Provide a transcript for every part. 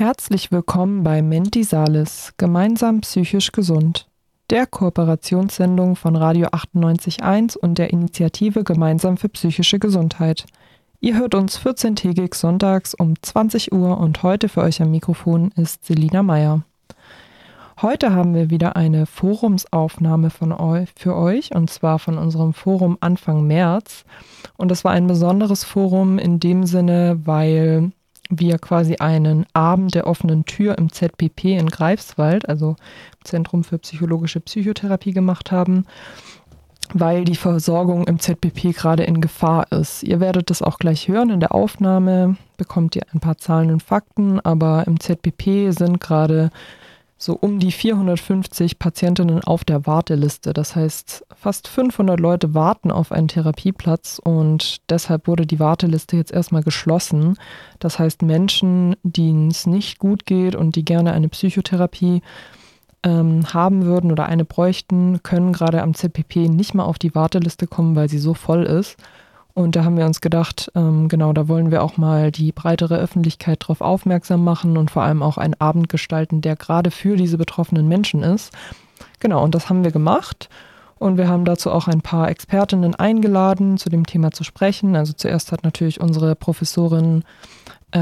Herzlich willkommen bei Mentisalys, gemeinsam psychisch gesund, der Kooperationssendung von Radio 98.1 und der Initiative Gemeinsam für psychische Gesundheit. Ihr hört uns 14-tägig sonntags um 20 Uhr und heute für euch am Mikrofon ist Selina Meyer. Heute haben wir wieder eine Forumsaufnahme für euch, und zwar von unserem Forum Anfang März. Und das war ein besonderes Forum in dem Sinne, weil wir quasi einen Abend der offenen Tür im ZPP in Greifswald, also Zentrum für psychologische Psychotherapie, gemacht haben, weil die Versorgung im ZPP gerade in Gefahr ist. Ihr werdet das auch gleich hören in der Aufnahme, bekommt ihr ein paar Zahlen und Fakten, aber im ZPP sind gerade so um die 450 Patientinnen auf der Warteliste. Das heißt, fast 500 Leute warten auf einen Therapieplatz und deshalb wurde die Warteliste jetzt erstmal geschlossen. Das heißt, Menschen, denen es nicht gut geht und die gerne eine Psychotherapie haben würden oder eine bräuchten, können gerade am ZPP nicht mal auf die Warteliste kommen, weil sie so voll ist. Und da haben wir uns gedacht, da wollen wir auch mal die breitere Öffentlichkeit darauf aufmerksam machen und vor allem auch einen Abend gestalten, der gerade für diese betroffenen Menschen ist. Genau, und das haben wir gemacht. Und wir haben dazu auch ein paar Expertinnen eingeladen, zu dem Thema zu sprechen. Also zuerst hat natürlich unsere Professorin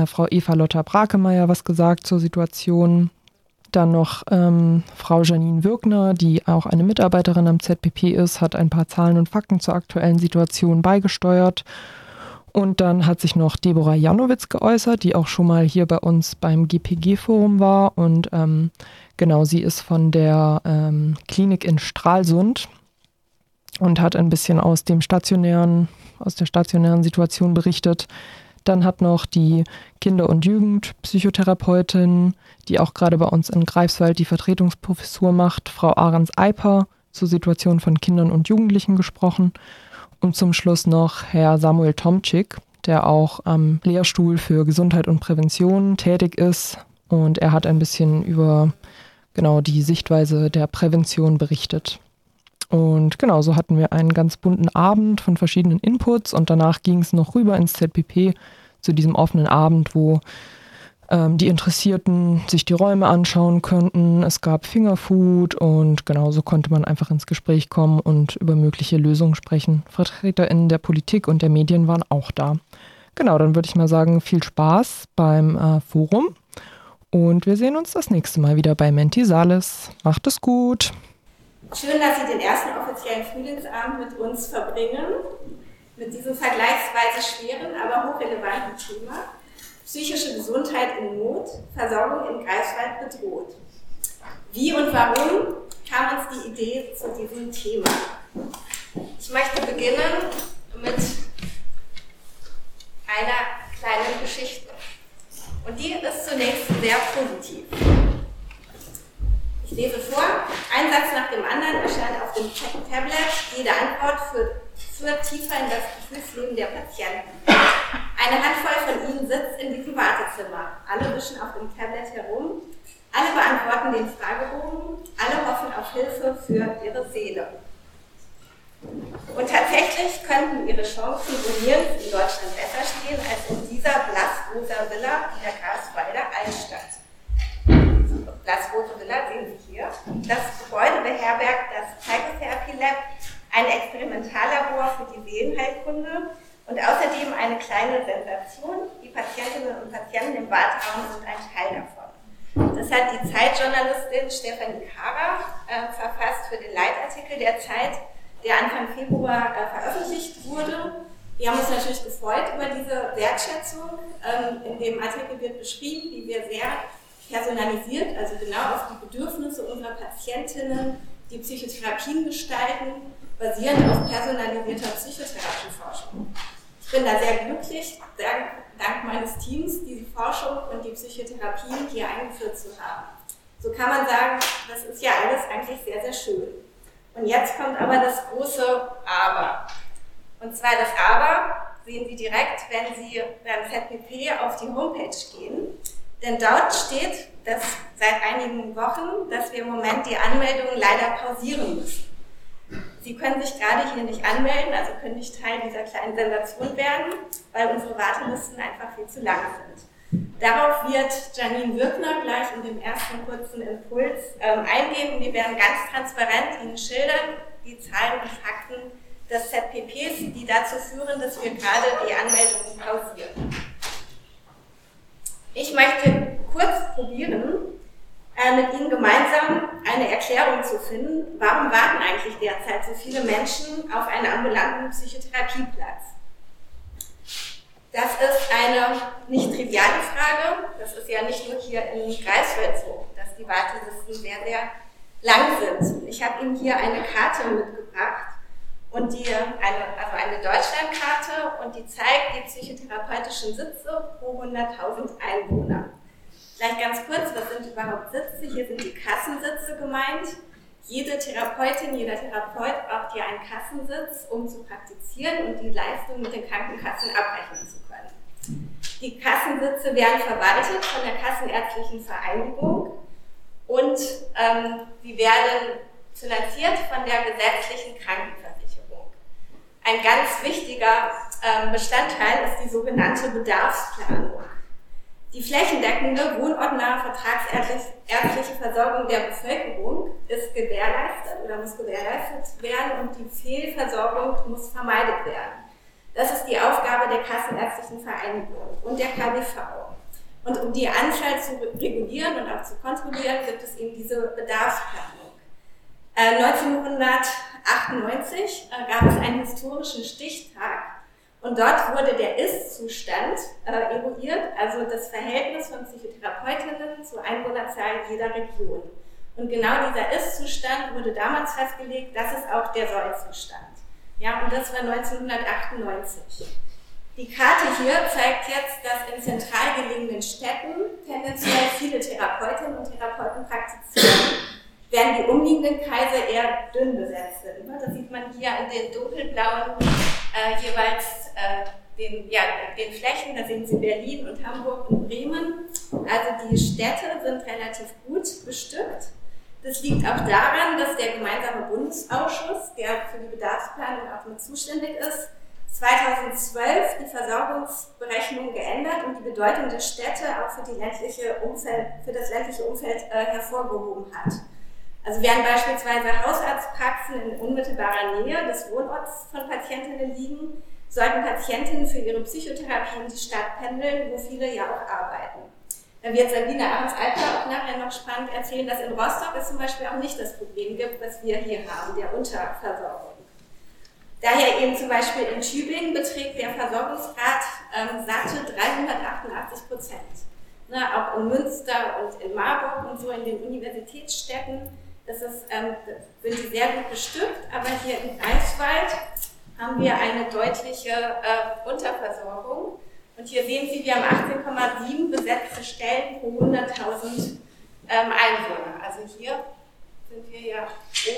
Frau Eva-Lotta Brakemeier was gesagt zur Situation. Dann noch Frau Janine Wirkner, die auch eine Mitarbeiterin am ZPP ist, hat ein paar Zahlen und Fakten zur aktuellen Situation beigesteuert. Und dann hat sich noch Deborah Janowitz geäußert, die auch schon mal hier bei uns beim GPG-Forum war. Und sie ist von der Klinik in Stralsund und hat ein bisschen aus der stationären Situation berichtet. Dann hat noch die Kinder- und Jugendpsychotherapeutin, die auch gerade bei uns in Greifswald die Vertretungsprofessur macht, Frau Ahrens-Alpdorf, zur Situation von Kindern und Jugendlichen gesprochen. Und zum Schluss noch Herr Samuel Tomczyk, der auch am Lehrstuhl für Gesundheit und Prävention tätig ist. Und er hat ein bisschen über die Sichtweise der Prävention berichtet. Und genau, so hatten wir einen ganz bunten Abend von verschiedenen Inputs und danach ging es noch rüber ins ZPP zu diesem offenen Abend, wo die Interessierten sich die Räume anschauen könnten. Es gab Fingerfood und genau so konnte man einfach ins Gespräch kommen und über mögliche Lösungen sprechen. VertreterInnen der Politik und der Medien waren auch da. Genau, dann würde ich mal sagen, viel Spaß beim Forum und wir sehen uns das nächste Mal wieder bei Mentisalys. Macht es gut! Schön, dass Sie den ersten offiziellen Frühlingsabend mit uns verbringen, mit diesem vergleichsweise schweren, aber hochrelevanten Thema psychische Gesundheit in Not, Versorgung in Greifswald bedroht. Wie und warum kam uns die Idee zu diesem Thema? Ich möchte beginnen mit einer kleinen Geschichte. Und die ist zunächst sehr positiv. Ich lese vor, ein Satz nach dem anderen erscheint auf dem Tablet, jede Antwort führt tiefer in das Gefühlsleben der Patienten. Eine Handvoll von ihnen sitzt in diesem Wartezimmer, alle wischen auf dem Tablet herum, alle beantworten den Fragebogen, alle hoffen auf Hilfe für ihre Seele. Und tatsächlich könnten ihre Chancen nirgends in Deutschland besser stehen als in dieser blassrosa Villa in der Greifswalder Altstadt. Das rote Villa sehen Sie hier. Das Gebäude beherbergt das Psychotherapy Lab, ein Experimentallabor für die Seelenheilkunde und außerdem eine kleine Sensation. Die Patientinnen und Patienten im Warteraum sind ein Teil davon. Das hat die Zeitjournalistin Stefanie Kara verfasst für den Leitartikel der Zeit, der Anfang Februar veröffentlicht wurde. Wir haben uns natürlich gefreut über diese Wertschätzung. In dem Artikel wird beschrieben, wie wir sehr personalisiert, also genau auf die Bedürfnisse unserer Patientinnen, die Psychotherapien gestalten, basierend auf personalisierter Psychotherapieforschung. Ich bin da sehr glücklich, dank meines Teams, diese Forschung und die Psychotherapien hier eingeführt zu haben. So kann man sagen, das ist ja alles eigentlich sehr, sehr schön. Und jetzt kommt aber das große Aber. Und zwar das Aber sehen Sie direkt, wenn Sie beim ZPP auf die Homepage gehen. Denn dort steht, dass seit einigen Wochen, dass wir im Moment die Anmeldungen leider pausieren müssen. Sie können sich gerade hier nicht anmelden, also können nicht Teil dieser kleinen Sensation werden, weil unsere Wartelisten einfach viel zu lang sind. Darauf wird Janine Wirkner gleich in dem ersten kurzen Impuls eingehen und die werden ganz transparent Ihnen schildern, die Zahlen und Fakten des ZPPs, die dazu führen, dass wir gerade die Anmeldungen pausieren. Ich möchte kurz probieren, mit Ihnen gemeinsam eine Erklärung zu finden, warum warten eigentlich derzeit so viele Menschen auf einen ambulanten Psychotherapieplatz. Das ist eine nicht triviale Frage. Das ist ja nicht nur hier in Greifswald so, dass die Wartelisten sehr, sehr lang sind. Ich habe Ihnen hier eine Karte mitgebracht, und eine Deutschlandkarte, und die zeigt die psychotherapeutischen Sitze pro 100.000 Einwohner. Vielleicht ganz kurz, was sind überhaupt Sitze? Hier sind die Kassensitze gemeint. Jede Therapeutin, jeder Therapeut braucht hier einen Kassensitz, um zu praktizieren und die Leistung mit den Krankenkassen abrechnen zu können. Die Kassensitze werden verwaltet von der Kassenärztlichen Vereinigung und die werden finanziert von der gesetzlichen Krankenversicherung. Ein ganz wichtiger Bestandteil ist die sogenannte Bedarfsplanung. Die flächendeckende, wohnortnahe, vertragsärztliche Versorgung der Bevölkerung ist gewährleistet oder muss gewährleistet werden und die Fehlversorgung muss vermeidet werden. Das ist die Aufgabe der Kassenärztlichen Vereinigung und der KBV. Und um die Anzahl zu regulieren und auch zu kontrollieren, gibt es eben diese Bedarfsplanung. 1998 gab es einen historischen Stichtag, und dort wurde der Ist-Zustand eruiert, also das Verhältnis von Psychotherapeutinnen zur Einwohnerzahl jeder Region. Und genau dieser Ist-Zustand wurde damals festgelegt, das ist auch der Soll-Zustand. Ja, und das war 1998. Die Karte hier zeigt jetzt, dass in zentral gelegenen Städten tendenziell viele Therapeutinnen und Therapeuten praktizieren, während die umliegenden Kreise eher dünn besetzt sind. Das sieht man hier in den dunkelblauen jeweils den Flächen, da sehen Sie Berlin und Hamburg und Bremen. Also die Städte sind relativ gut bestückt. Das liegt auch daran, dass der Gemeinsame Bundesausschuss, der für die Bedarfsplanung auch mit zuständig ist, 2012 die Versorgungsberechnung geändert und die Bedeutung der Städte auch für das ländliche Umfeld hervorgehoben hat. Also während beispielsweise Hausarztpraxen in unmittelbarer Nähe des Wohnorts von Patientinnen liegen, sollten Patientinnen für ihre Psychotherapie in die Stadt pendeln, wo viele ja auch arbeiten. Da wird Sabine Ahrens-Alpdorf auch nachher noch spannend erzählen, dass in Rostock es zum Beispiel auch nicht das Problem gibt, was wir hier haben, der Unterversorgung. Daher eben zum Beispiel in Tübingen beträgt der Versorgungsgrad satte 388%. Auch in Münster und in Marburg und so in den Universitätsstädten sind die sehr gut bestückt, aber hier in Greifswald haben wir eine deutliche Unterversorgung. Und hier sehen Sie, wir haben 18,7 besetzte Stellen pro 100.000 Einwohner. Also hier sind wir ja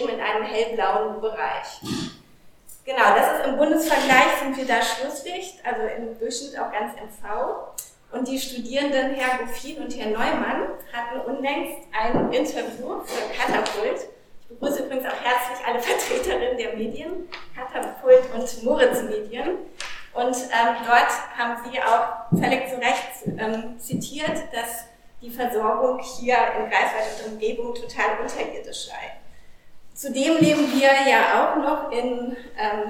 oben in einem hellblauen Bereich. Genau, das ist im Bundesvergleich, sind wir da Schlusslicht, also im Durchschnitt auch ganz MV. Und die Studierenden Herr Rufin und Herr Neumann hatten unlängst ein Interview für Katapult. Ich begrüße übrigens auch herzlich alle Vertreterinnen der Medien, Katapult und Moritz Medien. Und dort haben Sie auch völlig zu Recht zitiert, dass die Versorgung hier in Greifswald und Umgebung total unterirdisch sei. Zudem leben wir ja auch noch in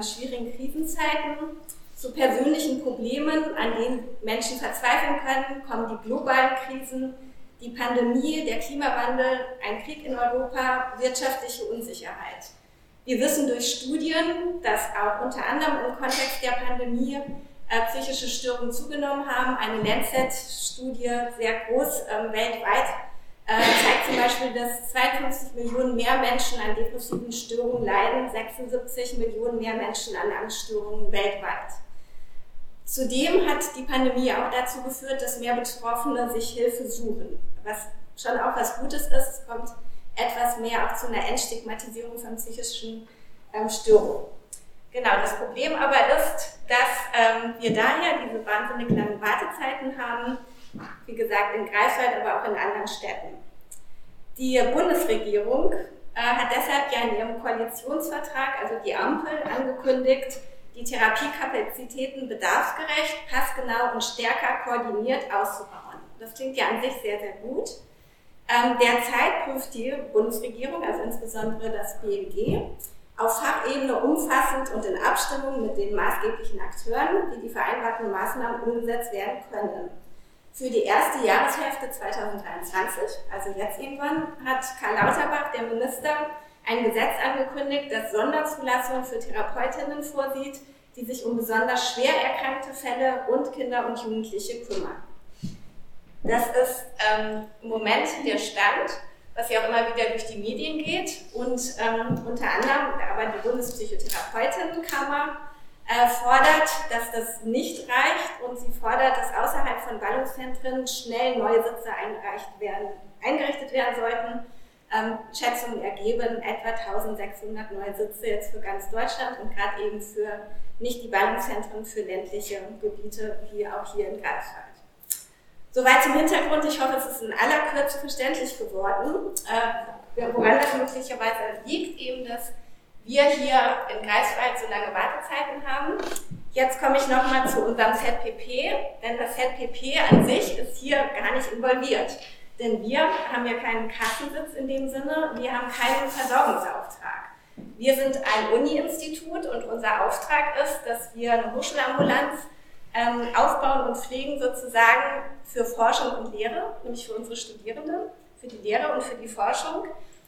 schwierigen Krisenzeiten. Zu persönlichen Problemen, an denen Menschen verzweifeln können, kommen die globalen Krisen, die Pandemie, der Klimawandel, ein Krieg in Europa, wirtschaftliche Unsicherheit. Wir wissen durch Studien, dass auch unter anderem im Kontext der Pandemie psychische Störungen zugenommen haben. Eine Lancet-Studie, sehr groß weltweit, zeigt zum Beispiel, dass 52 Millionen mehr Menschen an depressiven Störungen leiden, 76 Millionen mehr Menschen an Angststörungen weltweit. Zudem hat die Pandemie auch dazu geführt, dass mehr Betroffene sich Hilfe suchen, was schon auch was Gutes ist. Es kommt etwas mehr auch zu einer Entstigmatisierung von psychischen Störungen. Genau, das Problem aber ist, dass wir daher diese wahnsinnig langen Wartezeiten haben, wie gesagt in Greifswald, aber auch in anderen Städten. Die Bundesregierung hat deshalb ja in ihrem Koalitionsvertrag, also die Ampel, angekündigt, die Therapiekapazitäten bedarfsgerecht, passgenau und stärker koordiniert auszubauen. Das klingt ja an sich sehr, sehr gut. Derzeit prüft die Bundesregierung, also insbesondere das BMG, auf Fachebene umfassend und in Abstimmung mit den maßgeblichen Akteuren, wie die vereinbarten Maßnahmen umgesetzt werden können. Für die erste Jahreshälfte 2023, also jetzt irgendwann, hat Karl Lauterbach, der Minister, ein Gesetz angekündigt, das Sonderzulassungen für Therapeutinnen vorsieht, die sich um besonders schwer erkrankte Fälle und Kinder und Jugendliche kümmern. Das ist im Moment der Stand, was ja auch immer wieder durch die Medien geht. Und unter anderem, aber die Bundespsychotherapeutenkammer fordert, dass das nicht reicht, und sie fordert, dass außerhalb von Ballungszentren schnell neue Sitze eingerichtet werden sollten. Schätzungen ergeben etwa 1600 neue Sitze jetzt für ganz Deutschland und gerade eben für nicht die Ballungszentren, für ländliche Gebiete, wie auch hier in Greifswald. Soweit zum Hintergrund. Ich hoffe, es ist in aller Kürze verständlich geworden, woran das möglicherweise liegt, eben, dass wir hier in Greifswald so lange Wartezeiten haben. Jetzt komme ich nochmal zu unserem ZPP, denn das ZPP an sich ist hier gar nicht involviert. Denn wir haben ja keinen Kassensitz in dem Sinne, wir haben keinen Versorgungsauftrag. Wir sind ein Uni-Institut und unser Auftrag ist, dass wir eine Hochschulambulanz aufbauen und pflegen sozusagen für Forschung und Lehre, nämlich für unsere Studierenden, für die Lehre und für die Forschung,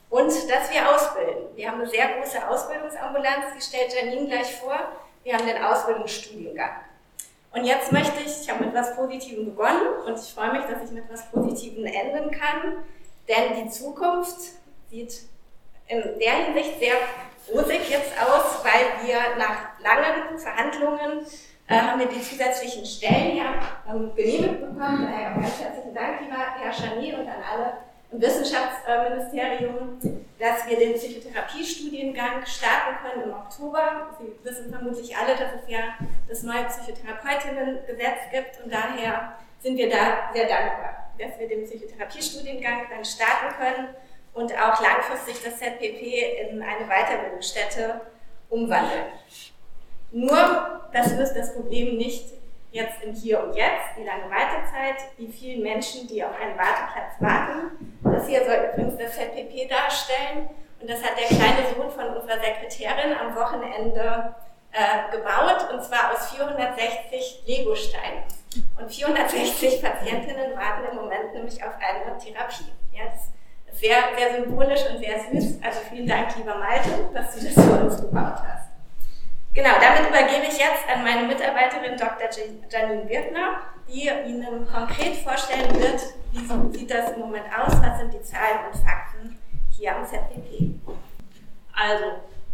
und dass wir ausbilden. Wir haben eine sehr große Ausbildungsambulanz, die stellt Janine gleich vor. Wir haben den Ausbildungsstudiengang. Und jetzt möchte ich habe mit was Positivem begonnen und ich freue mich, dass ich mit was Positivem enden kann, denn die Zukunft sieht in der Hinsicht sehr rosig jetzt aus, weil wir nach langen Verhandlungen haben wir die zusätzlichen Stellen ja genehmigt bekommen. Daher auch ganz herzlichen Dank, lieber Herr Scharnier, und an alle im Wissenschaftsministerium, dass wir den Psychotherapiestudiengang starten können im Oktober. Sie wissen vermutlich alle, dass es ja das neue Psychotherapeutinnengesetz gibt, und daher sind wir da sehr dankbar, dass wir den Psychotherapiestudiengang dann starten können und auch langfristig das ZPP in eine Weiterbildungsstätte umwandeln. Nur, das löst das Problem nicht jetzt im Hier und Jetzt, die lange Wartezeit, die vielen Menschen, die auf einen Warteplatz warten. Das hier soll übrigens das ZPP darstellen, und das hat der kleine Sohn von unserer Sekretärin am Wochenende gebaut, und zwar aus 460 Legosteinen. Und 460 Patientinnen warten im Moment nämlich auf eine Therapie. Ja, das ist sehr, sehr symbolisch und sehr süß. Also vielen Dank, lieber Malte, dass du das für uns gebaut hast. Genau, damit übergebe ich jetzt an meine Mitarbeiterin Dr. Janine Wirkner, die Ihnen konkret vorstellen wird, wie sieht das im Moment aus, was sind die Zahlen und Fakten hier am ZPP. Also,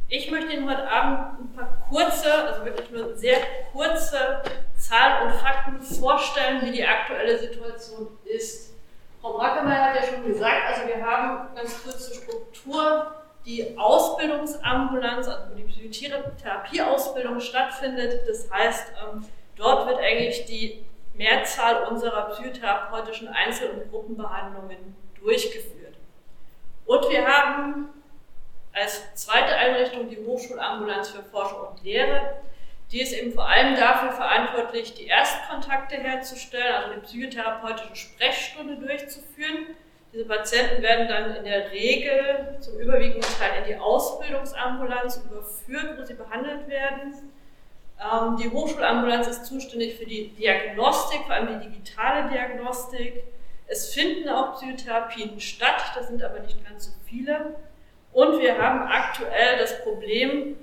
ich möchte Ihnen heute Abend ein paar kurze, also wirklich nur sehr kurze Zahlen und Fakten vorstellen, wie die aktuelle Situation ist. Frau Brakemeier hat ja schon gesagt, also wir haben ganz kurze Struktur. Die Ausbildungsambulanz, also wo die Psychotherapieausbildung stattfindet. Das heißt, dort wird eigentlich die Mehrzahl unserer psychotherapeutischen Einzel- und Gruppenbehandlungen durchgeführt. Und wir haben als zweite Einrichtung die Hochschulambulanz für Forschung und Lehre. Die ist eben vor allem dafür verantwortlich, die Erstkontakte herzustellen, also eine psychotherapeutische Sprechstunde durchzuführen. Diese Patienten werden dann in der Regel zum überwiegenden Teil in die Ausbildungsambulanz überführt, wo sie behandelt werden. Die Hochschulambulanz ist zuständig für die Diagnostik, vor allem die digitale Diagnostik. Es finden auch Psychotherapien statt, das sind aber nicht ganz so viele. Und wir haben aktuell das Problem,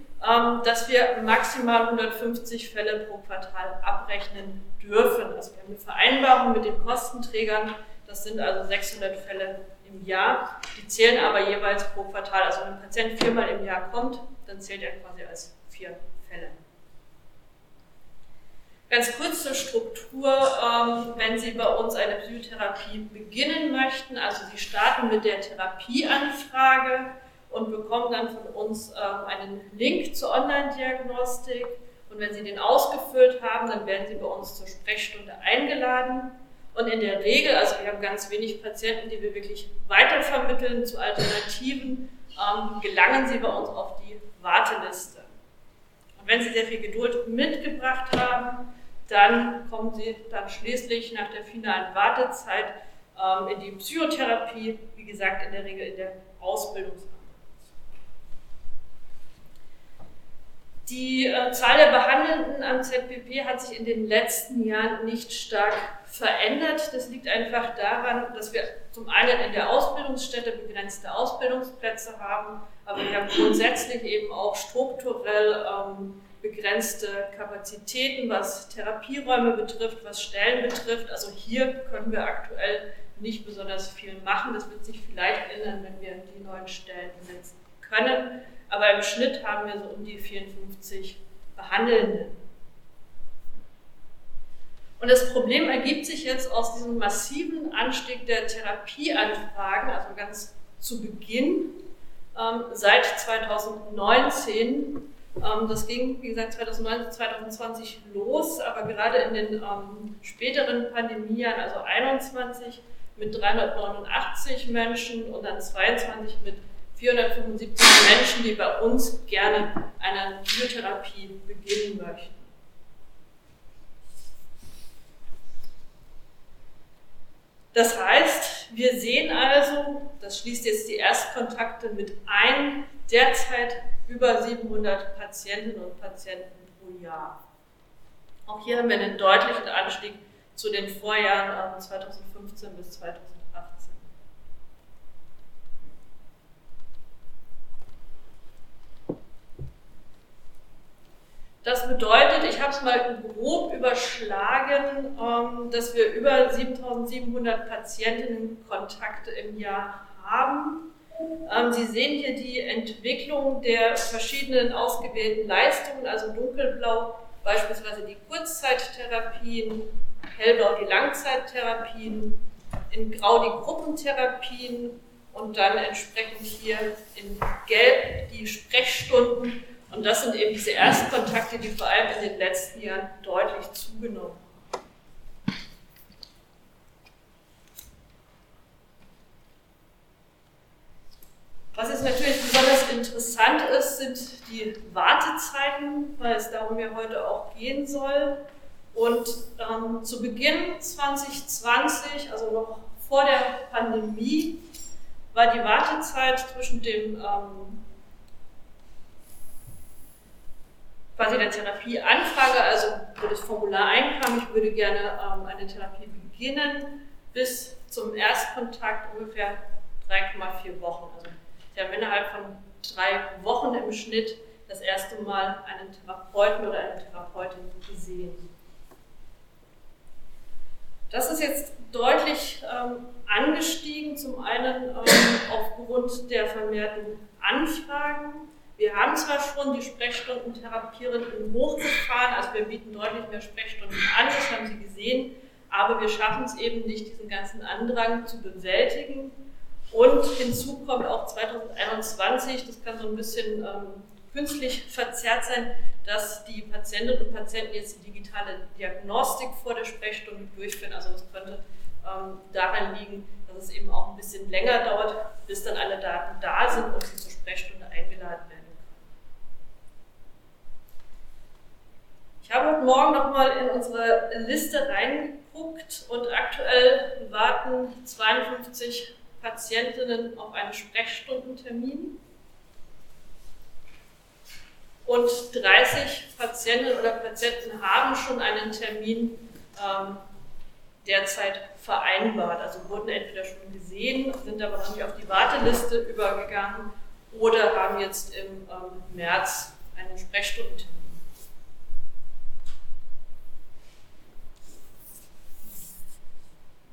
dass wir maximal 150 Fälle pro Quartal abrechnen dürfen. Also wir haben eine Vereinbarung mit den Kostenträgern. Das sind also 600 Fälle im Jahr, die zählen aber jeweils pro Quartal. Also wenn ein Patient viermal im Jahr kommt, dann zählt er quasi als 4 Fälle. Ganz kurz zur Struktur, wenn Sie bei uns eine Psychotherapie beginnen möchten, also Sie starten mit der Therapieanfrage und bekommen dann von uns einen Link zur Online-Diagnostik, und wenn Sie den ausgefüllt haben, dann werden Sie bei uns zur Sprechstunde eingeladen. Und in der Regel, also wir haben ganz wenig Patienten, die wir wirklich weitervermitteln zu Alternativen, gelangen sie bei uns auf die Warteliste. wenn Sie sehr viel Geduld mitgebracht haben, dann kommen Sie dann schließlich nach der finalen Wartezeit in die Psychotherapie, wie gesagt, in der Regel in der Ausbildungsarbeit. Die Zahl der Behandelnden am ZPP hat sich in den letzten Jahren nicht stark verändert. Das liegt einfach daran, dass wir zum einen in der Ausbildungsstätte begrenzte Ausbildungsplätze haben, aber wir haben grundsätzlich eben auch strukturell begrenzte Kapazitäten, was Therapieräume betrifft, was Stellen betrifft. Also hier können wir aktuell nicht besonders viel machen. Das wird sich vielleicht ändern, wenn wir die neuen Stellen besetzen können. Aber im Schnitt haben wir so um die 54 Behandelnde. Und das Problem ergibt sich jetzt aus diesem massiven Anstieg der Therapieanfragen, also ganz zu Beginn, seit 2019. Das ging, wie gesagt, 2019, 2020 los, aber gerade in den späteren Pandemiejahren, also 21 mit 389 Menschen und dann 22 mit 475 Menschen, die bei uns gerne eine Psychotherapie beginnen möchten. Das heißt, wir sehen also, das schließt jetzt die Erstkontakte mit ein, derzeit über 700 Patientinnen und Patienten pro Jahr. Auch hier haben wir einen deutlichen Anstieg zu den Vorjahren 2015 bis 2018. Das bedeutet, ich habe es mal grob überschlagen, dass wir über 7.700 Patientinnenkontakte im Jahr haben. Sie sehen hier die Entwicklung der verschiedenen ausgewählten Leistungen, also dunkelblau beispielsweise die Kurzzeittherapien, hellblau die Langzeittherapien, in grau die Gruppentherapien und dann entsprechend hier in gelb die Sprechstunden. Und das sind eben diese Erstkontakte, die vor allem in den letzten Jahren deutlich zugenommen haben. Was jetzt natürlich besonders interessant ist, sind die Wartezeiten, weil es darum ja heute auch gehen soll. Und zu Beginn 2020, also noch vor der Pandemie, war die Wartezeit zwischen dem quasi der Therapieanfrage, also wo das Formular einkam, ich würde gerne eine Therapie beginnen, bis zum Erstkontakt ungefähr 3,4 Wochen. Also Sie haben innerhalb von 3 Wochen im Schnitt das erste Mal einen Therapeuten oder eine Therapeutin gesehen. Das ist jetzt deutlich angestiegen, zum einen aufgrund der vermehrten Anfragen. Wir haben zwar schon die Sprechstunden-Therapierenden hochgefahren, also wir bieten deutlich mehr Sprechstunden an, das haben Sie gesehen, aber wir schaffen es eben nicht, diesen ganzen Andrang zu bewältigen. Und hinzu kommt auch 2021, das kann so ein bisschen künstlich verzerrt sein, dass die Patientinnen und Patienten jetzt die digitale Diagnostik vor der Sprechstunde durchführen, also das könnte daran liegen, dass es eben auch ein bisschen länger dauert, bis dann alle Daten da sind und sie zur Sprechstunde eingeladen werden. Ich habe heute Morgen nochmal in unsere Liste reingeguckt und aktuell warten 52 Patientinnen auf einen Sprechstundentermin und 30 Patientinnen oder Patienten haben schon einen Termin derzeit vereinbart, also wurden entweder schon gesehen, sind aber noch nicht auf die Warteliste übergegangen oder haben jetzt im März einen Sprechstundentermin.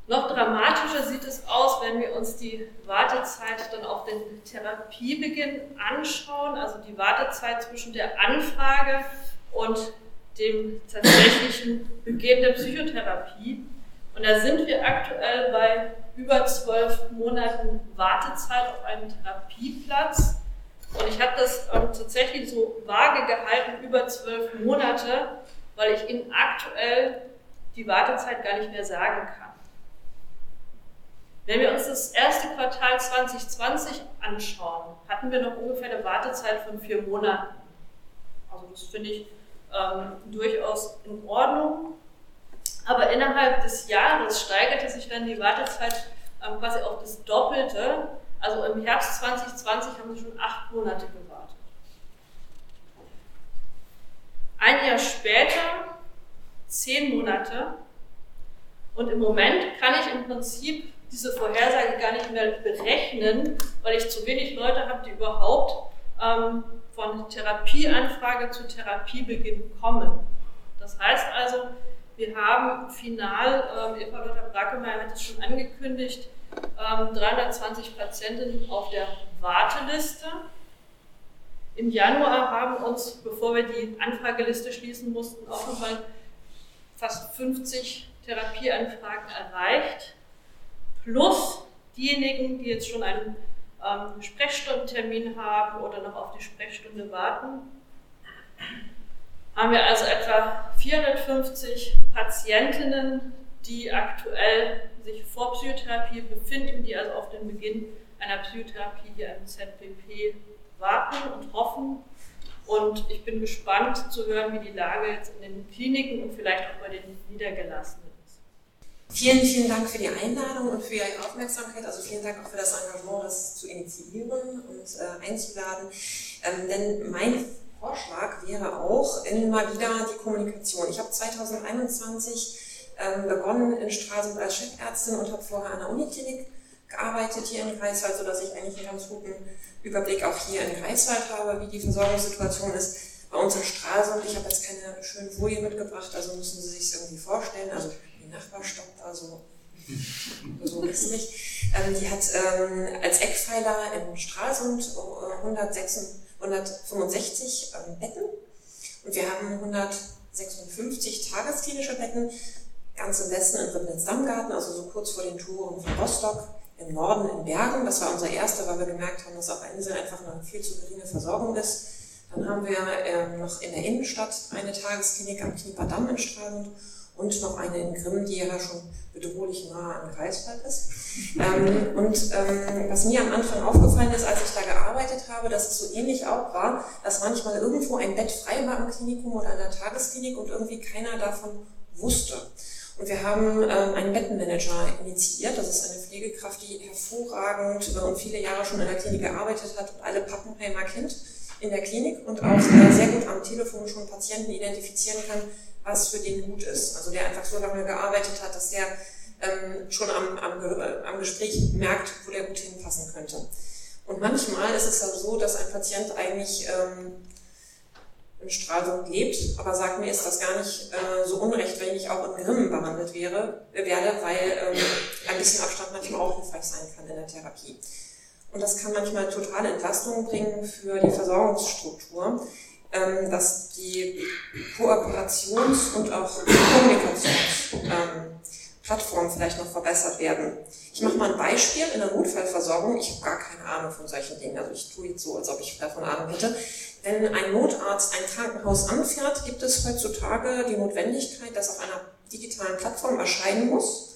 Noch dramatischer sieht es aus, wenn wir uns die Wartezeit dann auf den Therapiebeginn anschauen, also die Wartezeit zwischen der Anfrage und dem tatsächlichen Beginn der Psychotherapie. Und da sind wir aktuell bei über 12 Monaten Wartezeit auf einen Therapieplatz. Und ich habe das tatsächlich so vage gehalten, über 12 Monate, weil ich Ihnen aktuell die Wartezeit gar nicht mehr sagen kann. Wenn wir uns das erste Quartal 2020 anschauen, hatten wir noch ungefähr eine Wartezeit von 4 Monaten. Also das finde ich durchaus in Ordnung. Aber innerhalb des Jahres steigerte sich dann die Wartezeit quasi auf das Doppelte. Also im Herbst 2020 haben sie schon 8 Monate gewartet. Ein Jahr später 10 Monate. Und im Moment kann ich im Prinzip diese Vorhersage gar nicht mehr berechnen, weil ich zu wenig Leute habe, die überhaupt von Therapieanfrage zu Therapiebeginn kommen. Das heißt also, wir haben final, Eva-Lotta Brakemeier hat es schon angekündigt, 320 Patientinnen auf der Warteliste. Im Januar haben uns, bevor wir die Anfrageliste schließen mussten, auch nochmal fast 50 Therapieanfragen erreicht, plus diejenigen, die jetzt schon einen Sprechstundentermin haben oder noch auf die Sprechstunde warten, haben wir also etwa 450 Patientinnen, die aktuell sich vor Psychotherapie befinden, die also auf den Beginn einer Psychotherapie hier im ZPP warten und hoffen. Und ich bin gespannt zu hören, wie die Lage jetzt in den Kliniken und vielleicht auch bei den Niedergelassenen ist. Vielen, vielen Dank für die Einladung und für Ihre Aufmerksamkeit. Also vielen Dank auch für das Engagement, das zu initiieren und einzuladen. Denn mein Vorschlag wäre auch immer wieder die Kommunikation. Ich habe 2021 begonnen in Stralsund als Chefärztin und habe vorher an der Uniklinik gearbeitet hier in Greifswald, sodass ich eigentlich einen ganz guten Überblick auch hier in Greifswald habe, wie die Versorgungssituation ist. Bei uns in Stralsund, ich habe jetzt keine schönen Folien mitgebracht, also müssen Sie sich irgendwie vorstellen, also die Nachbarstadt, also so ist es nicht. Die hat als Eckpfeiler in Stralsund 165 Betten und wir haben 156 tagesklinische Betten, ganz im Westen in Ribnitz-Dammgarten, also so kurz vor den Toren von Rostock, im Norden in Bergen. Das war unser erster, weil wir gemerkt haben, dass auf der Insel einfach noch eine viel zu geringe Versorgung ist. Dann haben wir noch in der Innenstadt eine Tagesklinik am Knieperdamm in Stralsund und noch eine in Grimmen, die ja schon bedrohlich nah an Greifswald ist. Was mir am Anfang aufgefallen ist, als ich da gearbeitet habe, dass es so ähnlich auch war, dass manchmal irgendwo ein Bett frei war im Klinikum oder an der Tagesklinik und irgendwie keiner davon wusste. Und wir haben einen Bettenmanager initiiert, das ist eine Pflegekraft, die hervorragend und viele Jahre schon in der Klinik gearbeitet hat und alle Pappenheimer kennt in der Klinik und auch sehr gut am Telefon schon Patienten identifizieren kann, was für den gut ist. Also der einfach so lange gearbeitet hat, dass der schon am Gespräch merkt, wo der gut hinpassen könnte. Und manchmal ist es dann so, dass ein Patient eigentlich in Stralsund lebt, aber sagt mir, ist das gar nicht so unrecht, wenn ich auch in Grimmen behandelt werde, weil ein bisschen Abstand manchmal auch hilfreich sein kann in der Therapie. Und das kann manchmal totale Entlastung bringen für die Versorgungsstruktur, dass die Kooperations- und auch Kommunikationsplattformen vielleicht noch verbessert werden. Ich mache mal ein Beispiel in der Notfallversorgung. Ich habe gar keine Ahnung von solchen Dingen, also ich tue jetzt so, als ob ich davon Ahnung hätte. Wenn ein Notarzt ein Krankenhaus anfährt, gibt es heutzutage die Notwendigkeit, dass auf einer digitalen Plattform erscheinen muss,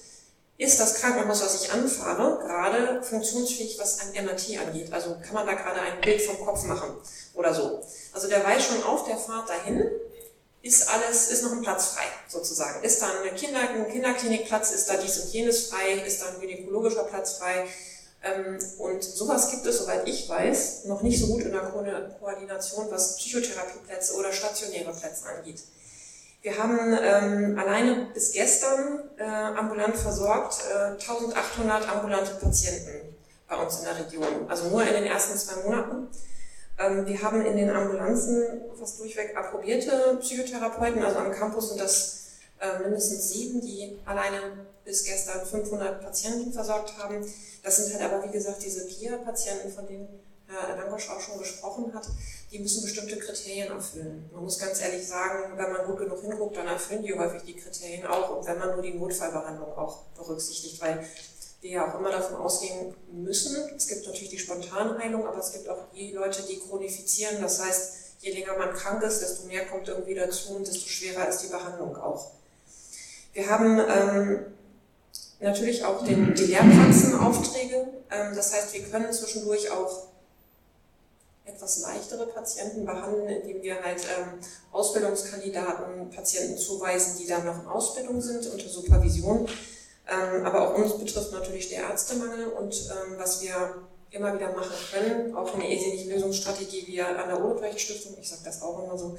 ist das Krankenhaus, was ich anfahre, gerade funktionsfähig, was ein MRT angeht. Also kann man da gerade ein Bild vom Kopf machen oder so. Also der weiß schon auf der Fahrt dahin, ist noch ein Platz frei sozusagen. Ist da ein Kinderklinikplatz, ist da dies und jenes frei, ist da ein gynäkologischer Platz frei. Und sowas gibt es, soweit ich weiß, noch nicht so gut in der Koordination, was Psychotherapieplätze oder stationäre Plätze angeht. Wir haben alleine bis gestern ambulant versorgt 1800 ambulante Patienten bei uns in der Region, also nur in den ersten 2 Monaten. Wir haben in den Ambulanzen fast durchweg approbierte Psychotherapeuten, also am Campus sind das mindestens 7, die alleine bis gestern 500 Patienten versorgt haben. Das sind halt aber, wie gesagt, diese PIA-Patienten, von denen Herr Langosch auch schon gesprochen hat, die müssen bestimmte Kriterien erfüllen. Man muss ganz ehrlich sagen, wenn man gut genug hinguckt, dann erfüllen die häufig die Kriterien auch und wenn man nur die Notfallbehandlung auch berücksichtigt, weil wir ja auch immer davon ausgehen müssen, es gibt natürlich die Spontanheilung, aber es gibt auch die Leute, die chronifizieren, das heißt, je länger man krank ist, desto mehr kommt irgendwie dazu und desto schwerer ist die Behandlung auch. Wir haben natürlich auch die Lehrplatzenaufträge, das heißt, wir können zwischendurch auch etwas leichtere Patienten behandeln, indem wir halt Ausbildungskandidaten Patienten zuweisen, die dann noch in Ausbildung sind, unter Supervision. Aber auch uns betrifft natürlich der Ärztemangel und was wir immer wieder machen können, auch eine ähnliche Lösungsstrategie wie an der Odebrecht-Stiftung, ich sage das auch immer so,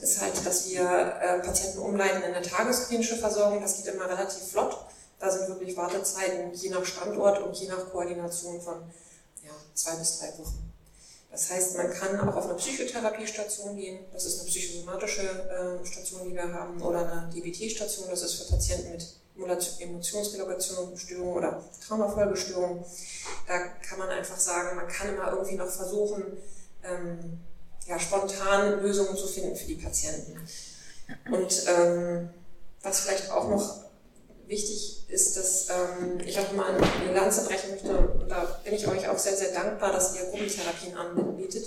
ist halt, dass wir Patienten umleiten in eine tagesklinische Versorgung. Das geht immer relativ flott. Da sind wirklich Wartezeiten je nach Standort und je nach Koordination von 2 bis 3 Wochen. Das heißt, man kann auch auf eine Psychotherapiestation gehen, das ist eine psychosomatische Station, die wir haben, oder eine DBT-Station, das ist für Patienten mit Emotionsregulationsstörungen oder Traumafolgestörungen. Da kann man einfach sagen, man kann immer irgendwie noch versuchen, spontan Lösungen zu finden für die Patienten. Und was vielleicht auch noch wichtig ist, dass ich auch mal eine Lanze brechen möchte, und da bin ich euch auch sehr, sehr dankbar, dass ihr Gruppentherapien anbietet,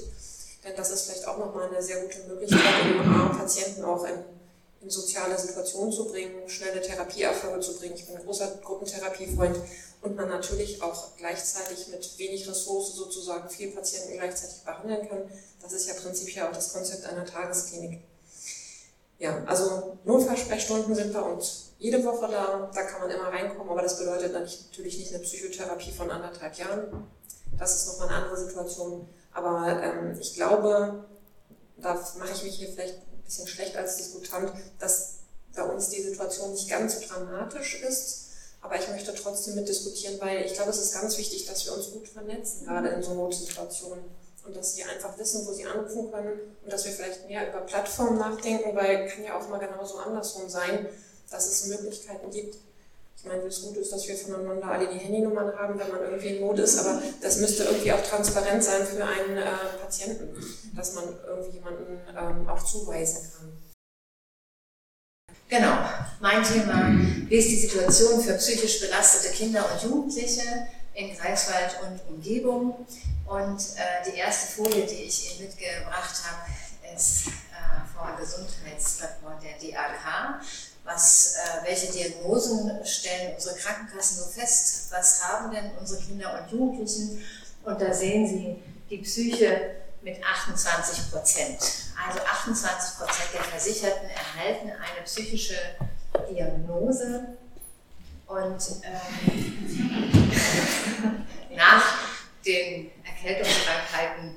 denn das ist vielleicht auch nochmal eine sehr gute Möglichkeit, um Patienten auch in soziale Situationen zu bringen, schnelle Therapieerfolge zu bringen. Ich bin ein großer Gruppentherapiefreund und man natürlich auch gleichzeitig mit wenig Ressourcen sozusagen viele Patienten gleichzeitig behandeln kann. Das ist ja prinzipiell auch das Konzept einer Tagesklinik. Ja, also Notfallsprechstunden sind bei uns jede Woche da kann man immer reinkommen, aber das bedeutet natürlich nicht eine Psychotherapie von 1,5 Jahren. Das ist nochmal eine andere Situation, aber ich glaube, da mache ich mich hier vielleicht ein bisschen schlecht als Diskutant, dass bei uns die Situation nicht ganz so dramatisch ist, aber ich möchte trotzdem mitdiskutieren, weil ich glaube, es ist ganz wichtig, dass wir uns gut vernetzen, gerade in so Notsituationen. Und dass sie einfach wissen, wo sie anrufen können und dass wir vielleicht mehr über Plattformen nachdenken, weil kann ja auch mal genauso andersrum sein, dass es Möglichkeiten gibt. Ich meine, das Gute ist, dass wir voneinander alle die Handynummern haben, wenn man irgendwie in Not ist, aber das müsste irgendwie auch transparent sein für einen Patienten, dass man irgendwie jemanden auch zuweisen kann. Genau, mein Thema, wie ist die Situation für psychisch belastete Kinder und Jugendliche in Greifswald und Umgebung? Und die erste Folie, die ich Ihnen mitgebracht habe, ist vom Gesundheitsreport der DAK. Welche Diagnosen stellen unsere Krankenkassen so fest? Was haben denn unsere Kinder und Jugendlichen? Und da sehen Sie die Psyche mit 28%. Also 28% der Versicherten erhalten eine psychische Diagnose. Und nach den Erkältungskrankheiten,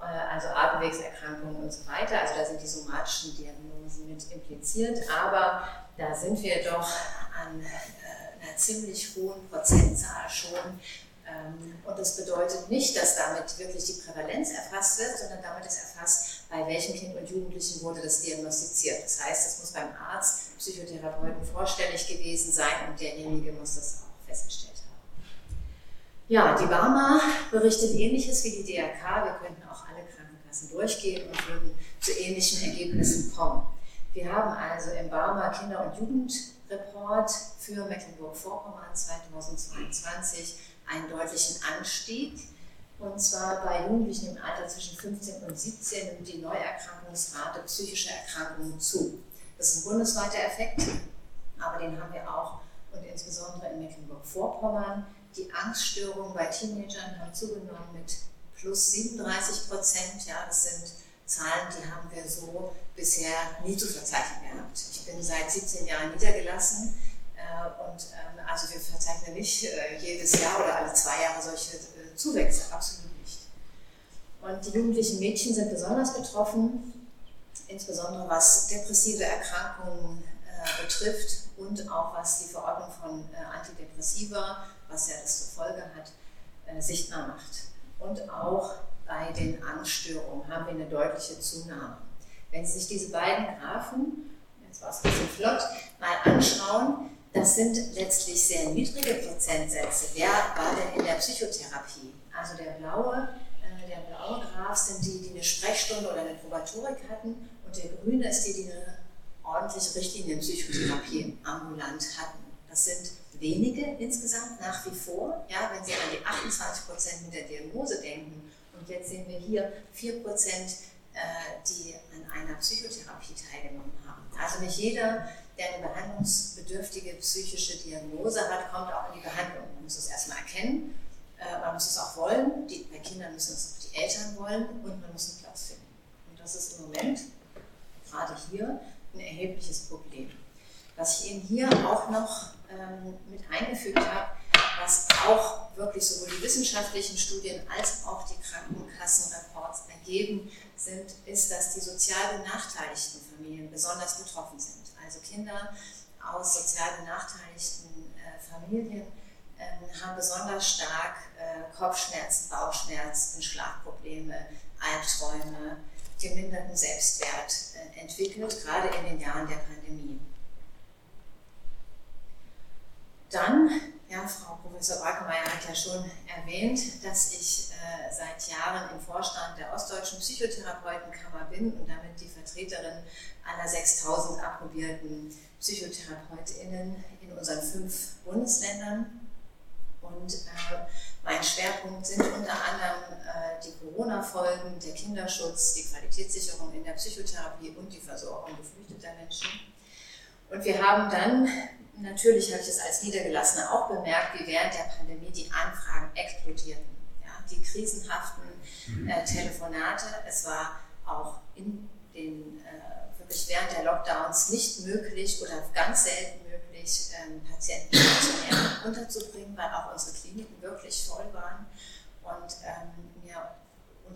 also Atemwegserkrankungen und so weiter, also da sind die somatischen Diagnosen mit impliziert, aber da sind wir doch an einer ziemlich hohen Prozentzahl schon. Und das bedeutet nicht, dass damit wirklich die Prävalenz erfasst wird, sondern damit ist erfasst, bei welchem Kind und Jugendlichen wurde das diagnostiziert. Das heißt, es muss beim Arzt, Psychotherapeuten vorstellig gewesen sein und derjenige muss das auch festgestellt haben. Ja, die BARMER berichtet Ähnliches wie die DRK. Wir könnten auch alle Krankenkassen durchgehen und würden zu ähnlichen Ergebnissen kommen. Wir haben also im BARMER Kinder- und Jugendreport für Mecklenburg-Vorpommern 2022 einen deutlichen Anstieg, und zwar bei Jugendlichen im Alter zwischen 15 und 17 nimmt die Neuerkrankungsrate psychischer Erkrankungen zu. Das ist ein bundesweiter Effekt, aber den haben wir auch und insbesondere in Mecklenburg-Vorpommern. Die Angststörungen bei Teenagern haben zugenommen mit plus +37%. Ja, das sind Zahlen, die haben wir so bisher nie zu verzeichnen gehabt. Ich bin seit 17 Jahren niedergelassen. Und also wir verzeichnen nicht jedes Jahr oder alle 2 Jahre solche Zuwächse, absolut nicht. Und die jugendlichen Mädchen sind besonders betroffen, insbesondere was depressive Erkrankungen betrifft und auch was die Verordnung von Antidepressiva, was ja das zur Folge hat, sichtbar macht. Und auch bei den Angststörungen haben wir eine deutliche Zunahme. Wenn Sie sich diese beiden Graphen, jetzt war es ein bisschen flott, mal anschauen, das sind letztlich sehr niedrige Prozentsätze. Wer war denn in der Psychotherapie? Also der blaue Graph sind die, die eine Sprechstunde oder eine Probatorik hatten, und der grüne ist die, die eine ordentliche Richtlinienpsychotherapie ambulant hatten. Das sind wenige insgesamt nach wie vor. Ja, wenn Sie an die 28% mit der Diagnose denken, und jetzt sehen wir hier 4%, die an einer Psychotherapie teilgenommen haben. Also nicht jeder, der eine behandlungsbedürftige psychische Diagnose hat, kommt auch in die Behandlung. Man muss es erstmal erkennen, man muss es auch wollen. Bei Kindern müssen es auch die Eltern wollen und man muss einen Platz finden. Und das ist im Moment, gerade hier, ein erhebliches Problem. Was ich eben hier auch noch mit eingefügt habe, was auch wirklich sowohl die wissenschaftlichen Studien als auch die Krankenkassenreports ergeben sind, ist, dass die sozial benachteiligten Familien besonders betroffen sind. Also Kinder aus sozial benachteiligten Familien haben besonders stark Kopfschmerzen, Bauchschmerzen, Schlafprobleme, Albträume, geminderten Selbstwert entwickelt, gerade in den Jahren der Pandemie. Dann, ja, Frau Professor Brakemeier hat ja schon erwähnt, dass ich seit Jahren im Vorstand der Ostdeutschen Psychotherapeutenkammer bin und damit die Vertreterin aller 6.000 approbierten PsychotherapeutInnen in unseren 5 Bundesländern. Und mein Schwerpunkt sind unter anderem die Corona-Folgen, der Kinderschutz, die Qualitätssicherung in der Psychotherapie und die Versorgung geflüchteter Menschen. Und wir haben dann, natürlich habe ich es als Niedergelassene auch bemerkt, wie während der Pandemie die Anfragen explodierten. Ja, die krisenhaften Telefonate, es war auch in den wirklich während der Lockdowns nicht möglich oder ganz selten möglich, Patienten unterzubringen, weil auch unsere Kliniken wirklich voll waren. Und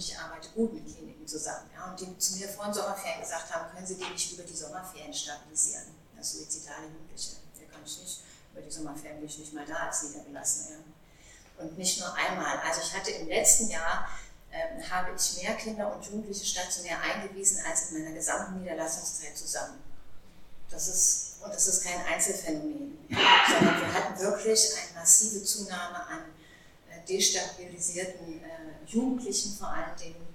ich arbeite gut mit Kliniken zusammen. Ja, und die zu mir vor den Sommerferien gesagt haben, können Sie die nicht über die Sommerferien stabilisieren? Das suizidale Jugendliche. Der kann ich nicht, über die Sommerferien bin ich nicht mal da als Niedergelassene. Ja. Und nicht nur einmal. Also ich hatte im letzten Jahr habe ich mehr Kinder und Jugendliche stationär eingewiesen als in meiner gesamten Niederlassungszeit zusammen. Das ist kein Einzelfenomen, ja, sondern wir hatten wirklich eine massive Zunahme an destabilisierten Jugendlichen vor allen Dingen.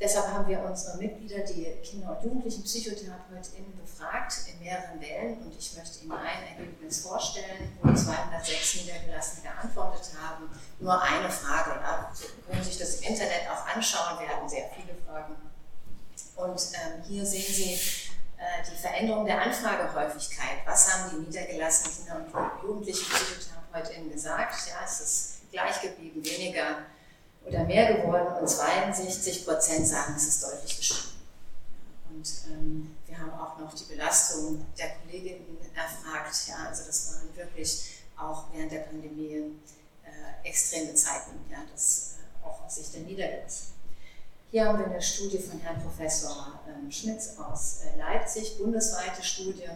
Deshalb haben wir unsere Mitglieder, die Kinder- und Jugendlichen-PsychotherapeutInnen, befragt in mehreren Wellen und ich möchte Ihnen ein Ergebnis vorstellen, wo 206 Niedergelassene geantwortet haben. Nur eine Frage, da können Sie sich das im Internet auch anschauen, wir hatten sehr viele Fragen. Und hier sehen Sie die Veränderung der Anfragehäufigkeit. Was haben die niedergelassenen Kinder- und Jugendlichen-PsychotherapeutInnen gesagt? Ja, es ist gleich geblieben, weniger oder mehr geworden und 62% sagen, es ist deutlich gestiegen. Und wir haben auch noch die Belastung der Kolleginnen erfragt. Ja, also das waren wirklich auch während der Pandemie extreme Zeiten, ja, das auch aus Sicht der Niedergelassenen. Hier haben wir eine Studie von Herrn Professor Schmitz aus Leipzig, bundesweite Studie,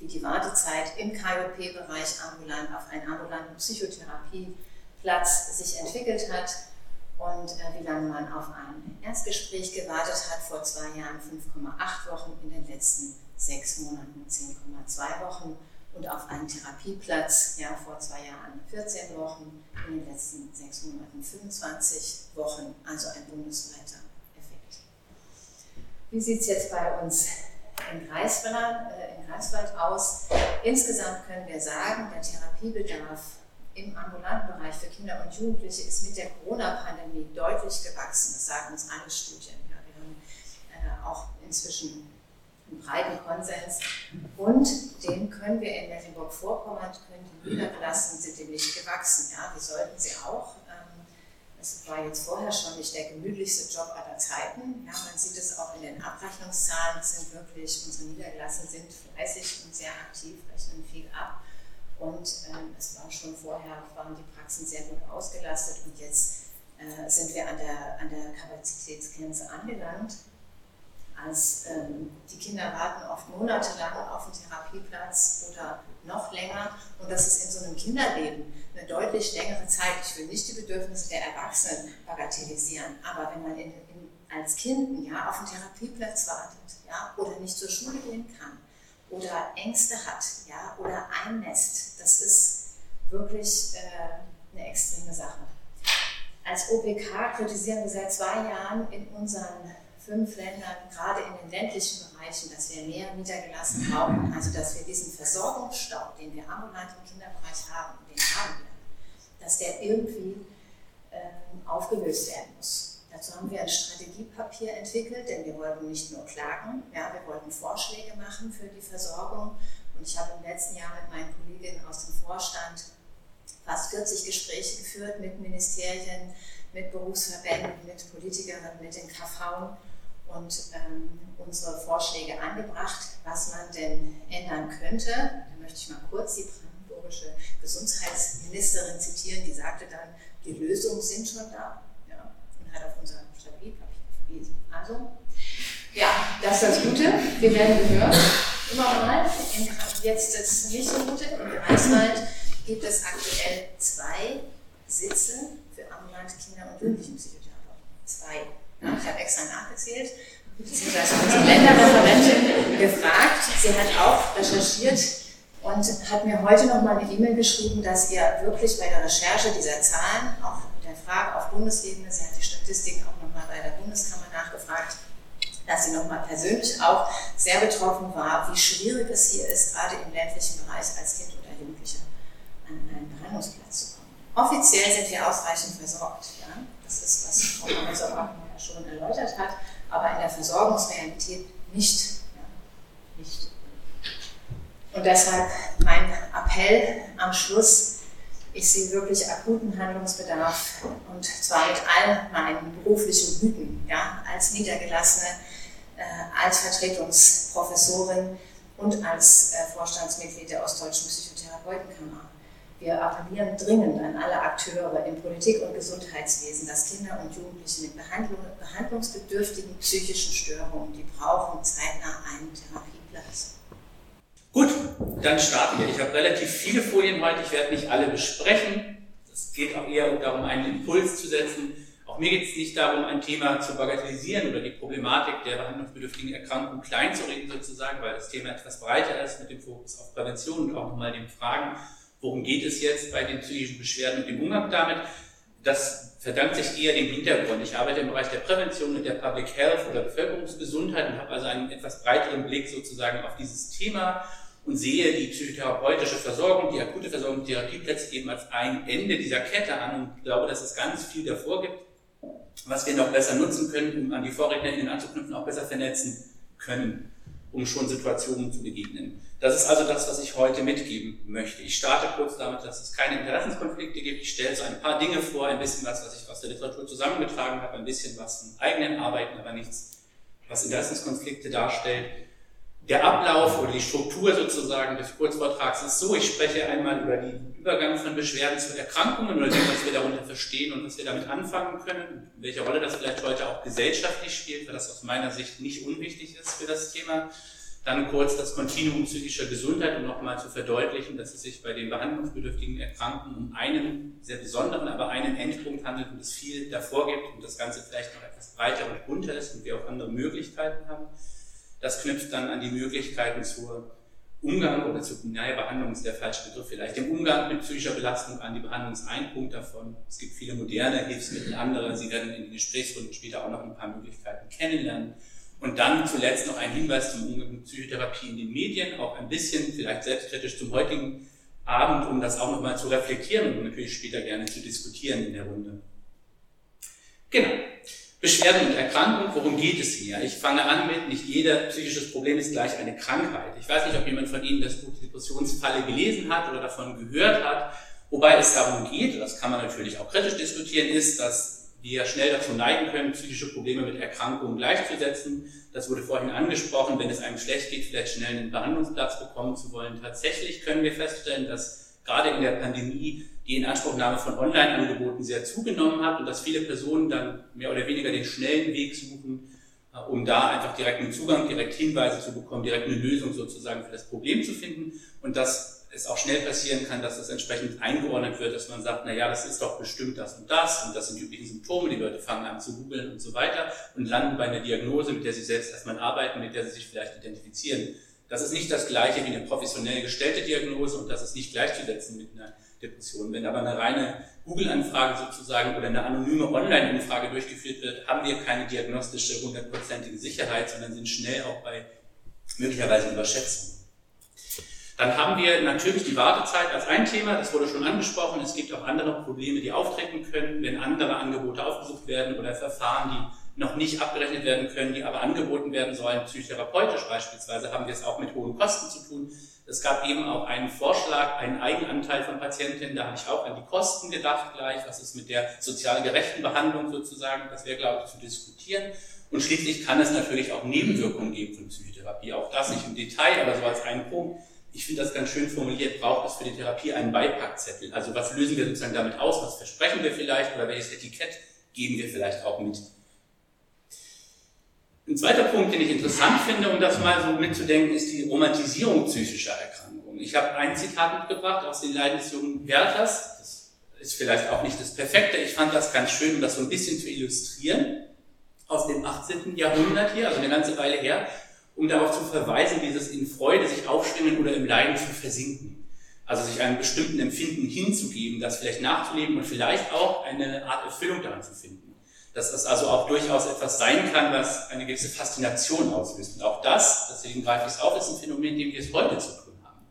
wie die Wartezeit im KJP-Bereich ambulant auf einen ambulanten Psychotherapieplatz sich entwickelt hat und wie lange man auf ein Erstgespräch gewartet hat, vor 2 Jahren 5,8 Wochen, in den letzten 6 Monaten 10,2 Wochen und auf einen Therapieplatz, ja, vor 2 Jahren 14 Wochen, in den letzten 6 Monaten 25 Wochen, also ein bundesweiter Effekt. Wie sieht es jetzt bei uns in Greifswald aus? Insgesamt können wir sagen, der Therapiebedarf im ambulanten Bereich für Kinder und Jugendliche ist mit der Corona-Pandemie deutlich gewachsen. Das sagen uns alle Studien. Ja, wir haben auch inzwischen einen breiten Konsens. Und den können wir in Mecklenburg-Vorpommern, die Niedergelassenen sind dem nicht gewachsen. Ja, wir sollten sie auch. Das war jetzt vorher schon nicht der gemütlichste Job aller Zeiten. Ja, man sieht es auch in den Abrechnungszahlen, sind wirklich, unsere Niedergelassenen sind fleißig und sehr aktiv, rechnen viel ab. Und es war schon vorher, waren die Praxen sehr gut ausgelastet und jetzt sind wir an der Kapazitätsgrenze angelangt. Die Kinder warten oft monatelang auf einen Therapieplatz oder noch länger und das ist in so einem Kinderleben eine deutlich längere Zeit. Ich will nicht die Bedürfnisse der Erwachsenen bagatellisieren, aber wenn man als Kind ein Jahr auf einen Therapieplatz wartet, ja, oder nicht zur Schule gehen kann oder Ängste hat, ja, oder einnässt, das ist wirklich eine extreme Sache. Als OPK kritisieren wir seit 2 Jahren in unseren 5 Ländern, gerade in den ländlichen Bereichen, dass wir mehr Niedergelassene brauchen, also dass wir diesen Versorgungsstau, den wir ambulant im Kinderbereich haben, den haben wir, dass der irgendwie aufgelöst werden muss. Dazu haben wir ein Strategiepapier entwickelt, denn wir wollten nicht nur klagen, ja, wir wollten Vorschläge machen für die Versorgung und ich habe im letzten Jahr mit meinen Kolleginnen aus dem Vorstand fast 40 Gespräche geführt mit Ministerien, mit Berufsverbänden, mit Politikerinnen, mit den KV und unsere Vorschläge angebracht, was man denn ändern könnte. Da möchte ich mal kurz die brandenburgische Gesundheitsministerin zitieren, die sagte dann, die Lösungen sind schon da, ja, und hat auf unser Strategiepapier verwiesen. Also, ja, das ist das Gute, wir werden gehört. Immer mal, jetzt das nicht so Gute, in Greifswald gibt es aktuell 2 Sitze für ambulante Kinder- und Jugendlichenpsychotherapeuten. 2. Ich habe extra nachgezählt, beziehungsweise unsere Länderreferentin gefragt. Sie hat auch recherchiert und hat mir heute nochmal eine E-Mail geschrieben, dass ihr wirklich bei der Recherche dieser Zahlen, auch mit der Frage auf Bundesebene, sie hat die Statistiken auch nochmal bei der Bundeskammer nachgefragt, dass sie nochmal persönlich auch sehr betroffen war, wie schwierig es hier ist, gerade im ländlichen Bereich als Kind oder Jugendlicher an einen Behandlungsplatz zu kommen. Offiziell sind wir ausreichend versorgt. Ja? Das ist, was Frau Professor Brakemeier schon erläutert hat, aber in der Versorgungsrealität nicht. Ja, nicht. Und deshalb mein Appell am Schluss, ich sehe wirklich akuten Handlungsbedarf und zwar mit all meinen beruflichen Güten, ja, als niedergelassene, als Vertretungsprofessorin und als Vorstandsmitglied der Ostdeutschen Psychotherapeutenkammer. Wir appellieren dringend an alle Akteure in Politik und Gesundheitswesen, dass Kinder und Jugendliche mit behandlungsbedürftigen psychischen Störungen, die brauchen zeitnah einen Therapieplatz. Gut, dann starten wir. Ich habe relativ viele Folien heute, ich werde nicht alle besprechen. Es geht auch eher darum, einen Impuls zu setzen. Auch mir geht es nicht darum, ein Thema zu bagatellisieren oder die Problematik der behandlungsbedürftigen Erkrankung klein zu reden sozusagen, weil das Thema etwas breiter ist mit dem Fokus auf Prävention und auch nochmal den Fragen, worum geht es jetzt bei den psychischen Beschwerden und dem Umgang damit. Das verdankt sich eher dem Hintergrund. Ich arbeite im Bereich der Prävention und der Public Health oder Bevölkerungsgesundheit und habe also einen etwas breiteren Blick sozusagen auf dieses Thema und sehe die psychotherapeutische Versorgung, die akute Versorgung, die Therapieplätze eben als ein Ende dieser Kette an und glaube, dass es ganz viel davor gibt, was wir noch besser nutzen können, um an die VorrednerInnen anzuknüpfen, auch besser vernetzen können, um schon Situationen zu begegnen. Das ist also das, was ich heute mitgeben möchte. Ich starte kurz damit, dass es keine Interessenskonflikte gibt. Ich stelle so ein paar Dinge vor, ein bisschen was ich aus der Literatur zusammengetragen habe, ein bisschen was von eigenen Arbeiten, aber nichts, was Interessenskonflikte darstellt. Der Ablauf oder die Struktur sozusagen des Kurzvortrags ist so, ich spreche einmal über den Übergang von Beschwerden zu Erkrankungen oder dem, was wir darunter verstehen und was wir damit anfangen können, welche Rolle das vielleicht heute auch gesellschaftlich spielt, weil das aus meiner Sicht nicht unwichtig ist für das Thema. Dann kurz das Kontinuum psychischer Gesundheit, um nochmal zu verdeutlichen, dass es sich bei den behandlungsbedürftigen Erkrankten um einen sehr besonderen, aber einen Endpunkt handelt und es viel davor gibt und das Ganze vielleicht noch etwas breiter und bunter ist und wir auch andere Möglichkeiten haben. Das knüpft dann an die Möglichkeiten zur Umgang oder zur Behandlung, ist der falsche Begriff vielleicht, dem Umgang mit psychischer Belastung an, die Behandlung ist ein Punkt davon. Es gibt viele moderne Hilfsmittel, andere, Sie werden in den Gesprächsrunden später auch noch ein paar Möglichkeiten kennenlernen. Und dann zuletzt noch ein Hinweis zum Umgang mit Psychotherapie in den Medien, auch ein bisschen vielleicht selbstkritisch zum heutigen Abend, um das auch nochmal zu reflektieren und natürlich später gerne zu diskutieren in der Runde. Genau. Beschwerden und Erkrankung, worum geht es hier? Ich fange an mit, nicht jeder psychisches Problem ist gleich eine Krankheit. Ich weiß nicht, ob jemand von Ihnen das Buch Depressionsfalle gelesen hat oder davon gehört hat. Wobei es darum geht, das kann man natürlich auch kritisch diskutieren, ist, dass wir schnell dazu neigen können, psychische Probleme mit Erkrankungen gleichzusetzen. Das wurde vorhin angesprochen, wenn es einem schlecht geht, vielleicht schnell einen Behandlungsplatz bekommen zu wollen. Tatsächlich können wir feststellen, dass gerade in der Pandemie die Inanspruchnahme von Online-Angeboten sehr zugenommen hat und dass viele Personen dann mehr oder weniger den schnellen Weg suchen, um da einfach direkt einen Zugang, direkt Hinweise zu bekommen, direkt eine Lösung sozusagen für das Problem zu finden und dass es auch schnell passieren kann, dass das entsprechend eingeordnet wird, dass man sagt, naja, das ist doch bestimmt das und das und das sind die üblichen Symptome, die Leute fangen an zu googeln und so weiter und landen bei einer Diagnose, mit der sie selbst erstmal arbeiten, mit der sie sich vielleicht identifizieren. Das ist nicht das Gleiche wie eine professionell gestellte Diagnose und das ist nicht gleichzusetzen mit einer Depression. Wenn aber eine reine Google-Anfrage sozusagen oder eine anonyme Online-Umfrage durchgeführt wird, haben wir keine diagnostische, hundertprozentige Sicherheit, sondern sind schnell auch bei möglicherweise Überschätzungen. Dann haben wir natürlich die Wartezeit als ein Thema, das wurde schon angesprochen. Es gibt auch andere Probleme, die auftreten können, wenn andere Angebote aufgesucht werden oder Verfahren, die noch nicht abgerechnet werden können, die aber angeboten werden sollen, psychotherapeutisch beispielsweise, haben wir es auch mit hohen Kosten zu tun. Es gab eben auch einen Vorschlag, einen Eigenanteil von Patientinnen, da habe ich auch an die Kosten gedacht gleich, was ist mit der sozial gerechten Behandlung sozusagen, das wäre, glaube ich, zu diskutieren. Und schließlich kann es natürlich auch Nebenwirkungen geben von Psychotherapie, auch das nicht im Detail, aber so als einen Punkt. Ich finde das ganz schön formuliert, braucht es für die Therapie einen Beipackzettel. Also was lösen wir sozusagen damit aus, was versprechen wir vielleicht oder welches Etikett geben wir vielleicht auch mit. Ein zweiter Punkt, den ich interessant finde, um das mal so mitzudenken, ist die Romantisierung psychischer Erkrankungen. Ich habe ein Zitat mitgebracht aus den Leiden des jungen Werthers. Das ist vielleicht auch nicht das Perfekte. Ich fand das ganz schön, um das so ein bisschen zu illustrieren, aus dem 18. Jahrhundert hier, also eine ganze Weile her, um darauf zu verweisen, dieses in Freude sich aufschwingen oder im Leiden zu versinken. Also sich einem bestimmten Empfinden hinzugeben, das vielleicht nachzuleben und vielleicht auch eine Art Erfüllung daran zu finden. Dass das also auch durchaus etwas sein kann, was eine gewisse Faszination auslöst. Und auch das, deswegen greife ich es auf, ist ein Phänomen, dem wir es heute zu tun haben.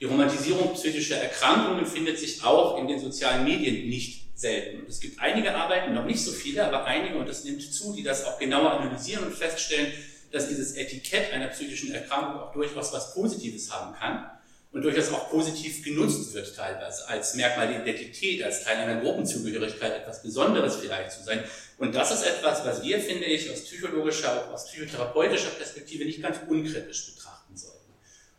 Die Romantisierung psychischer Erkrankungen findet sich auch in den sozialen Medien nicht selten. Und es gibt einige Arbeiten, noch nicht so viele, aber einige, und das nimmt zu, die das auch genauer analysieren und feststellen, dass dieses Etikett einer psychischen Erkrankung auch durchaus was Positives haben kann und durchaus auch positiv genutzt wird teilweise, als Merkmal der Identität, als Teil einer Gruppenzugehörigkeit, etwas Besonderes vielleicht zu sein. Und das ist etwas, was wir, finde ich, aus psychologischer, aus psychotherapeutischer Perspektive nicht ganz unkritisch betrachten sollten.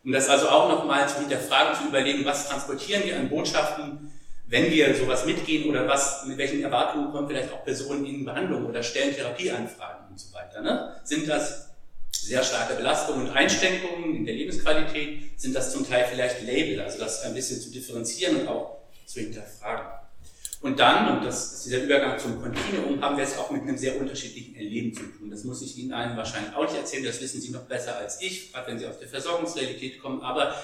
Um das also auch nochmal zu hinterfragen, zu überlegen, was transportieren wir an Botschaften, wenn wir sowas mitgehen oder was, mit welchen Erwartungen kommen vielleicht auch Personen in Behandlung oder stellen Therapieanfragen und so weiter. Ne? Sind das sehr starke Belastungen und Einschränkungen in der Lebensqualität? Sind das zum Teil vielleicht Label, also das ein bisschen zu differenzieren und auch zu hinterfragen? Und dann, und das ist dieser Übergang zum Kontinuum, haben wir es auch mit einem sehr unterschiedlichen Erleben zu tun. Das muss ich Ihnen allen wahrscheinlich auch nicht erzählen, das wissen Sie noch besser als ich, gerade wenn Sie aus der Versorgungsrealität kommen, aber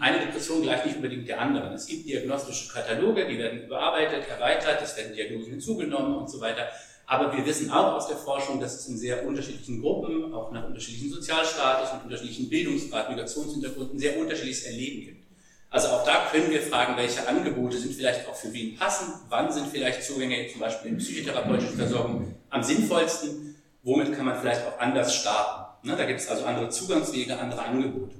eine Depression gleicht nicht unbedingt der anderen. Es gibt diagnostische Kataloge, die werden überarbeitet, erweitert, es werden Diagnosen hinzugenommen und so weiter. Aber wir wissen auch aus der Forschung, dass es in sehr unterschiedlichen Gruppen, auch nach unterschiedlichen Sozialstatus und unterschiedlichen Bildungsgrad, Migrationshintergründen, sehr unterschiedliches Erleben gibt. Also auch da können wir fragen, welche Angebote sind vielleicht auch für wen passend, wann sind vielleicht Zugänge zum Beispiel in psychotherapeutischen Versorgung am sinnvollsten, womit kann man vielleicht auch anders starten. Da gibt es also andere Zugangswege, andere Angebote.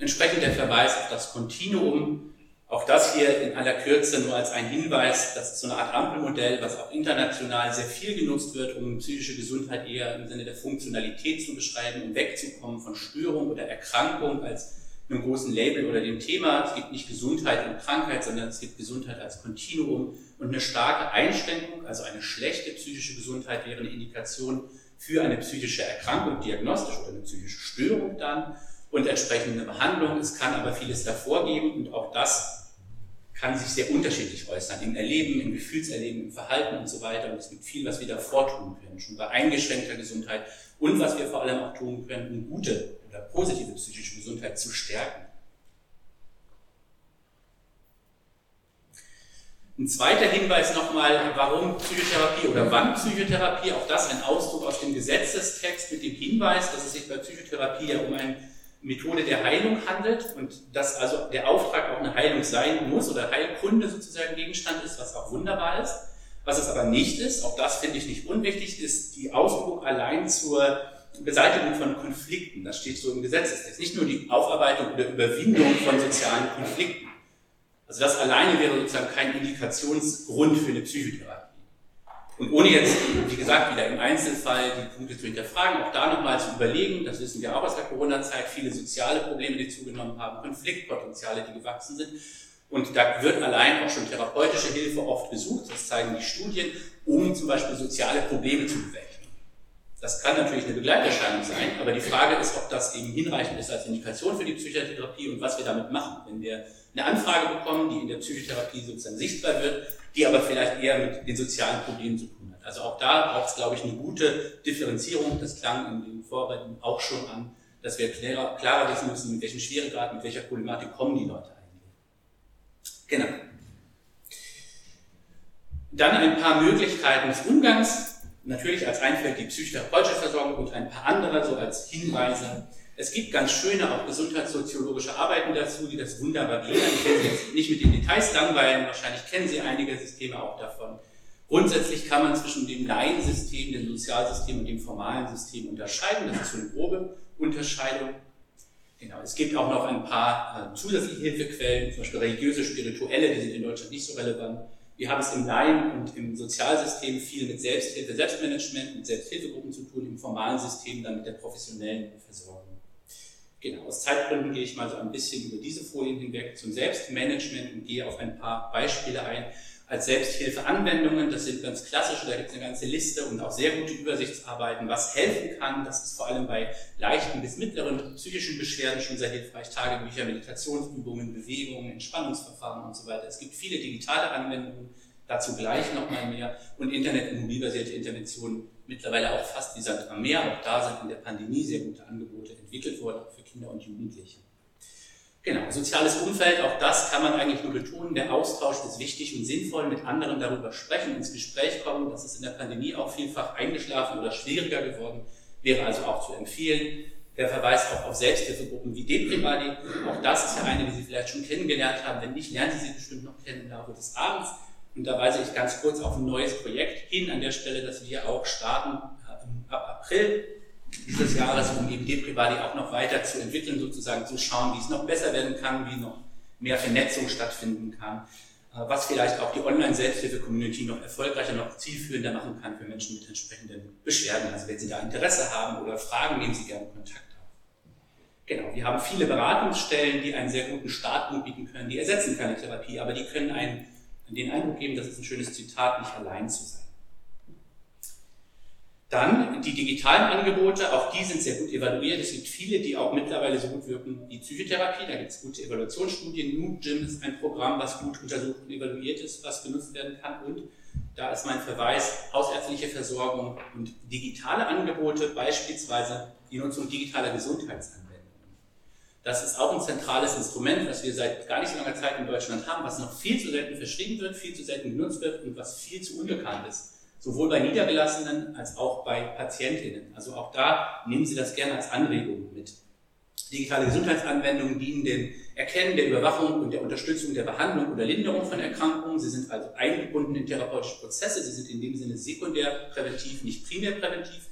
Entsprechend der Verweis auf das Kontinuum, auch das hier in aller Kürze nur als ein Hinweis, das ist so eine Art Ampelmodell, was auch international sehr viel genutzt wird, um psychische Gesundheit eher im Sinne der Funktionalität zu beschreiben, um wegzukommen von Störung oder Erkrankung als einem großen Label oder dem Thema. Es gibt nicht Gesundheit und Krankheit, sondern es gibt Gesundheit als Kontinuum und eine starke Einschränkung, also eine schlechte psychische Gesundheit wäre eine Indikation für eine psychische Erkrankung, diagnostisch oder eine psychische Störung dann und entsprechende Behandlung. Es kann aber vieles davor geben und auch das kann sich sehr unterschiedlich äußern, im Erleben, im Gefühlserleben, im Verhalten und so weiter. Und es gibt viel, was wir davor tun können, schon bei eingeschränkter Gesundheit und was wir vor allem auch tun können, um gute oder positive psychische Gesundheit zu stärken. Ein zweiter Hinweis nochmal, warum Psychotherapie oder wann Psychotherapie, auch das ein Ausdruck aus dem Gesetzestext mit dem Hinweis, dass es sich bei Psychotherapie ja um eine Methode der Heilung handelt und dass also der Auftrag auch eine Heilung sein muss oder Heilkunde sozusagen Gegenstand ist, was auch wunderbar ist. Was es aber nicht ist, auch das finde ich nicht unwichtig, ist die Ausdruck allein zur Beseitigung von Konflikten. Das steht so im Gesetzestext. Nicht nur die Aufarbeitung oder Überwindung von sozialen Konflikten. Also das alleine wäre sozusagen kein Indikationsgrund für eine Psychotherapie. Und ohne jetzt, wie gesagt, wieder im Einzelfall die Punkte zu hinterfragen, auch da nochmal zu überlegen, das wissen wir auch aus der Corona-Zeit, viele soziale Probleme, die zugenommen haben, Konfliktpotenziale, die gewachsen sind. Und da wird allein auch schon therapeutische Hilfe oft gesucht, das zeigen die Studien, um zum Beispiel soziale Probleme zu bewältigen. Das kann natürlich eine Begleiterscheinung sein, aber die Frage ist, ob das eben hinreichend ist als Indikation für die Psychotherapie und was wir damit machen. Wenn wir eine Anfrage bekommen, die in der Psychotherapie sozusagen sichtbar wird, die aber vielleicht eher mit den sozialen Problemen zu tun hat. Also auch da braucht es, glaube ich, eine gute Differenzierung. Das klang in den Vorbereitungen auch schon an, dass wir klarer wissen müssen, mit welchen Schweregrad, mit welcher Problematik kommen die Leute eigentlich. Genau. Dann ein paar Möglichkeiten des Umgangs. Natürlich als Einfeld die psychotherapeutische Versorgung und ein paar andere, so als Hinweise. Es gibt ganz schöne, auch gesundheitssoziologische Arbeiten dazu, die das wunderbar gliedern. Ich will Sie jetzt nicht mit den Details langweilen, wahrscheinlich kennen Sie einige Systeme auch davon. Grundsätzlich kann man zwischen dem Laiensystem, dem Sozialsystem und dem formalen System unterscheiden. Das ist so eine grobe Unterscheidung. Genau. Es gibt auch noch ein paar zusätzliche Hilfequellen, zum Beispiel religiöse, spirituelle, die sind in Deutschland nicht so relevant. Wir haben es im Laien- und im Sozialsystem viel mit Selbsthilfe, Selbstmanagement, mit Selbsthilfegruppen zu tun, im formalen System dann mit der professionellen Versorgung. Genau, aus Zeitgründen gehe ich mal so ein bisschen über diese Folien hinweg zum Selbstmanagement und gehe auf ein paar Beispiele ein. Als Selbsthilfeanwendungen, das sind ganz klassische, da gibt es eine ganze Liste und auch sehr gute Übersichtsarbeiten, was helfen kann. Das ist vor allem bei leichten bis mittleren psychischen Beschwerden schon sehr hilfreich. Tagebücher, Meditationsübungen, Bewegungen, Entspannungsverfahren und so weiter. Es gibt viele digitale Anwendungen, dazu gleich nochmal mehr. Und Internet- und mobilbasierte Interventionen, mittlerweile auch fast wie Sand am Meer. Auch da sind in der Pandemie sehr gute Angebote entwickelt worden, auch für Kinder und Jugendliche. Genau, soziales Umfeld, auch das kann man eigentlich nur betonen. Der Austausch ist wichtig und sinnvoll, mit anderen darüber sprechen, ins Gespräch kommen. Das ist in der Pandemie auch vielfach eingeschlafen oder schwieriger geworden, wäre also auch zu empfehlen. Der Verweis auch auf Selbsthilfegruppen wie Deprivati, auch das ist ja eine, die Sie vielleicht schon kennengelernt haben. Wenn nicht, lernen Sie sie bestimmt noch kennen im Laufe des Abends. Und da weise ich ganz kurz auf ein neues Projekt hin an der Stelle, das wir auch starten ab April dieses Jahres, um eben Deprivati auch noch weiter zu entwickeln, sozusagen zu schauen, wie es noch besser werden kann, wie noch mehr Vernetzung stattfinden kann, was vielleicht auch die Online-Selbsthilfe-Community noch erfolgreicher, noch zielführender machen kann für Menschen mit entsprechenden Beschwerden. Also wenn Sie da Interesse haben oder Fragen, nehmen Sie gerne Kontakt auf. Genau, wir haben viele Beratungsstellen, die einen sehr guten Startpunkt bieten können, die ersetzen keine Therapie, aber die können einen den Eindruck geben, das ist ein schönes Zitat, nicht allein zu sein. Dann die digitalen Angebote, auch die sind sehr gut evaluiert. Es gibt viele, die auch mittlerweile so gut wirken wie Psychotherapie. Da gibt es gute Evaluationsstudien. NoobGym ist ein Programm, was gut untersucht und evaluiert ist, was genutzt werden kann. Und da ist mein Verweis, hausärztliche Versorgung und digitale Angebote, beispielsweise die Nutzung digitaler Gesundheitsanwendungen. Das ist auch ein zentrales Instrument, was wir seit gar nicht so langer Zeit in Deutschland haben, was noch viel zu selten verschrieben wird, viel zu selten genutzt wird und was viel zu unbekannt ist. Sowohl bei Niedergelassenen als auch bei PatientInnen. Also auch da nehmen Sie das gerne als Anregung mit. Digitale Gesundheitsanwendungen dienen dem Erkennen, der Überwachung und der Unterstützung der Behandlung oder Linderung von Erkrankungen. Sie sind also eingebunden in therapeutische Prozesse. Sie sind in dem Sinne sekundär präventiv, nicht primär präventiv,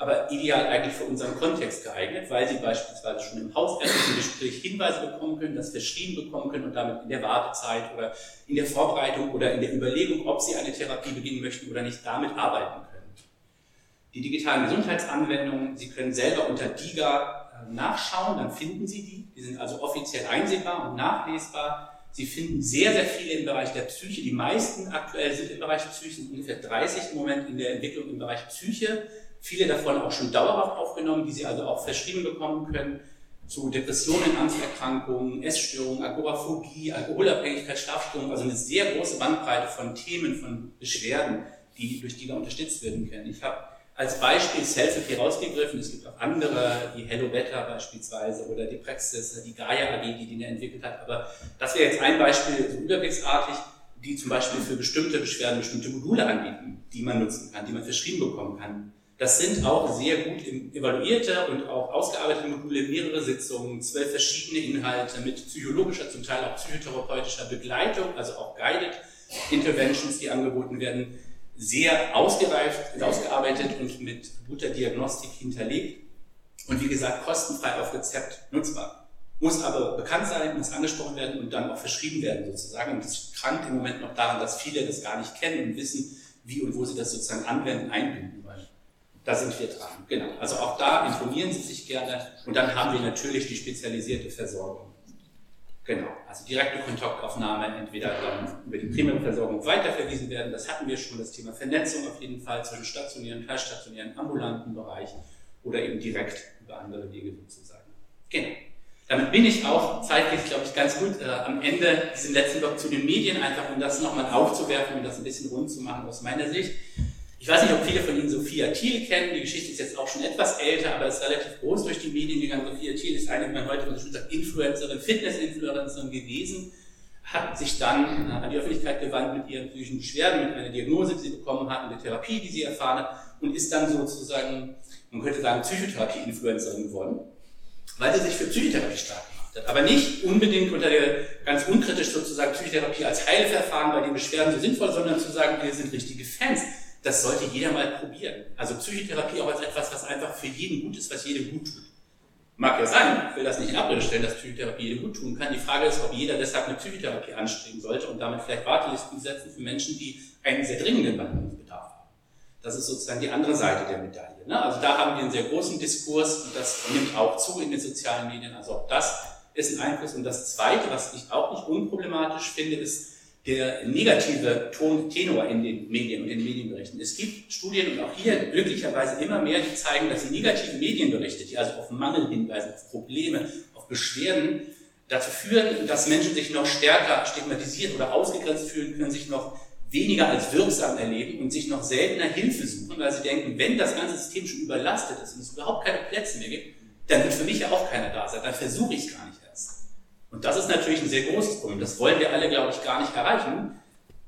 aber ideal eigentlich für unseren Kontext geeignet, weil Sie beispielsweise schon im hausärztlichen Gespräch Hinweise bekommen können, das verschrieben bekommen können und damit in der Wartezeit oder in der Vorbereitung oder in der Überlegung, ob Sie eine Therapie beginnen möchten oder nicht, damit arbeiten können. Die digitalen Gesundheitsanwendungen, Sie können selber unter DIGA nachschauen, dann finden Sie die. Die sind also offiziell einsehbar und nachlesbar. Sie finden sehr, sehr viele im Bereich der Psyche. Die meisten aktuell sind im Bereich Psyche, sind ungefähr 30 im Moment in der Entwicklung im Bereich Psyche. Viele davon auch schon dauerhaft aufgenommen, die Sie also auch verschrieben bekommen können, zu Depressionen, Angsterkrankungen, Essstörungen, Agoraphobie, Alkoholabhängigkeit, Schlafstörungen, also eine sehr große Bandbreite von Themen, von Beschwerden, die durch die da unterstützt werden können. Ich habe als Beispiel Selfcare rausgegriffen, es gibt auch andere, die Hello Better beispielsweise oder die Praxis, die Gaia AG, die die entwickelt hat, aber das wäre jetzt ein Beispiel, so überblicksartig, die zum Beispiel für bestimmte Beschwerden bestimmte Module anbieten, die man nutzen kann, die man verschrieben bekommen kann. Das sind auch sehr gut evaluierte und auch ausgearbeitete Module, mehrere Sitzungen, 12 verschiedene Inhalte mit psychologischer, zum Teil auch psychotherapeutischer Begleitung, also auch Guided Interventions, die angeboten werden, sehr ausgereift, ausgearbeitet und mit guter Diagnostik hinterlegt und wie gesagt kostenfrei auf Rezept nutzbar. Muss aber bekannt sein, muss angesprochen werden und dann auch verschrieben werden sozusagen. Und das krankt im Moment noch daran, dass viele das gar nicht kennen und wissen, wie und wo sie das sozusagen anwenden, einbinden wollen. Da sind wir dran, genau. Also auch da informieren Sie sich gerne und dann haben wir natürlich die spezialisierte Versorgung. Genau, also direkte Kontaktaufnahme, entweder dann über die primäre Versorgung weiterverwiesen werden, das hatten wir schon, das Thema Vernetzung auf jeden Fall zwischen stationären, teilstationären, ambulanten Bereichen oder eben direkt über andere Wege sozusagen. Genau. Damit bin ich auch zeitlich, glaube ich, ganz gut am Ende diesen letzten Block zu den Medien, einfach um das nochmal aufzuwerfen und das ein bisschen rund zu machen aus meiner Sicht. Ich weiß nicht, ob viele von Ihnen Sophia Thiel kennen, die Geschichte ist jetzt auch schon etwas älter, aber ist relativ groß durch die Medien gegangen. Sophia Thiel ist eine, wie man heute schon sagt, Influencerin, Fitness-Influencerin gewesen, hat sich dann an die Öffentlichkeit gewandt mit ihren psychischen Beschwerden, mit einer Diagnose, die sie bekommen hat, mit der Therapie, die sie erfahren hat und ist dann sozusagen, man könnte sagen, Psychotherapie-Influencerin geworden, weil sie sich für Psychotherapie stark macht. hat. Aber nicht unbedingt unter der, ganz unkritisch sozusagen, Psychotherapie als Heilverfahren, bei den Beschwerden so sinnvoll, sondern zu sagen, wir sind richtige Fans. Das sollte jeder mal probieren. Also Psychotherapie auch als etwas, was einfach für jeden gut ist, was jedem gut tut. Mag ja sein, ich will das nicht in Abrede stellen, dass Psychotherapie jedem gut tun kann. Die Frage ist, ob jeder deshalb eine Psychotherapie anstreben sollte und damit vielleicht Wartelisten setzen für Menschen, die einen sehr dringenden Behandlungsbedarf haben. Das ist sozusagen die andere Seite der Medaille. Ne? Also da haben wir einen sehr großen Diskurs und das nimmt auch zu in den sozialen Medien. Also auch das ist ein Einfluss. Und das Zweite, was ich auch nicht unproblematisch finde, ist der negative Tenor in den Medien und in den Medienberichten. Es gibt Studien und auch hier glücklicherweise immer mehr, die zeigen, dass die negativen Medienberichte, die also auf Mangel hinweisen, auf Probleme, auf Beschwerden, dazu führen, dass Menschen sich noch stärker stigmatisiert oder ausgegrenzt fühlen können, sich noch weniger als wirksam erleben und sich noch seltener Hilfe suchen, weil sie denken, wenn das ganze System schon überlastet ist und es überhaupt keine Plätze mehr gibt, dann wird für mich ja auch keiner da sein, dann versuche ich es gar nicht erst. Und das ist natürlich ein sehr großes Problem, das wollen wir alle, glaube ich, gar nicht erreichen.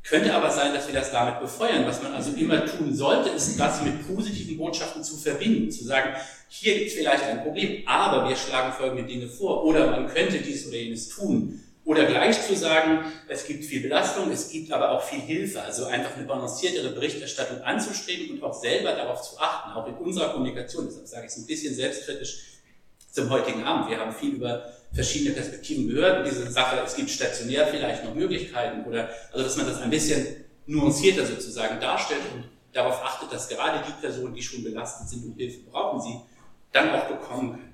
Könnte aber sein, dass wir das damit befeuern. Was man also immer tun sollte, ist, das mit positiven Botschaften zu verbinden, zu sagen, hier gibt es vielleicht ein Problem, aber wir schlagen folgende Dinge vor oder man könnte dies oder jenes tun. Oder gleich zu sagen, es gibt viel Belastung, es gibt aber auch viel Hilfe. Also einfach eine balanciertere Berichterstattung anzustreben und auch selber darauf zu achten, auch in unserer Kommunikation. Deshalb sage ich es ein bisschen selbstkritisch zum heutigen Abend. Wir haben viel über verschiedene Perspektiven gehört und diese Sache, es gibt stationär vielleicht noch Möglichkeiten oder, also dass man das ein bisschen nuancierter sozusagen darstellt und darauf achtet, dass gerade die Personen, die schon belastet sind und Hilfe brauchen, sie dann auch bekommen können.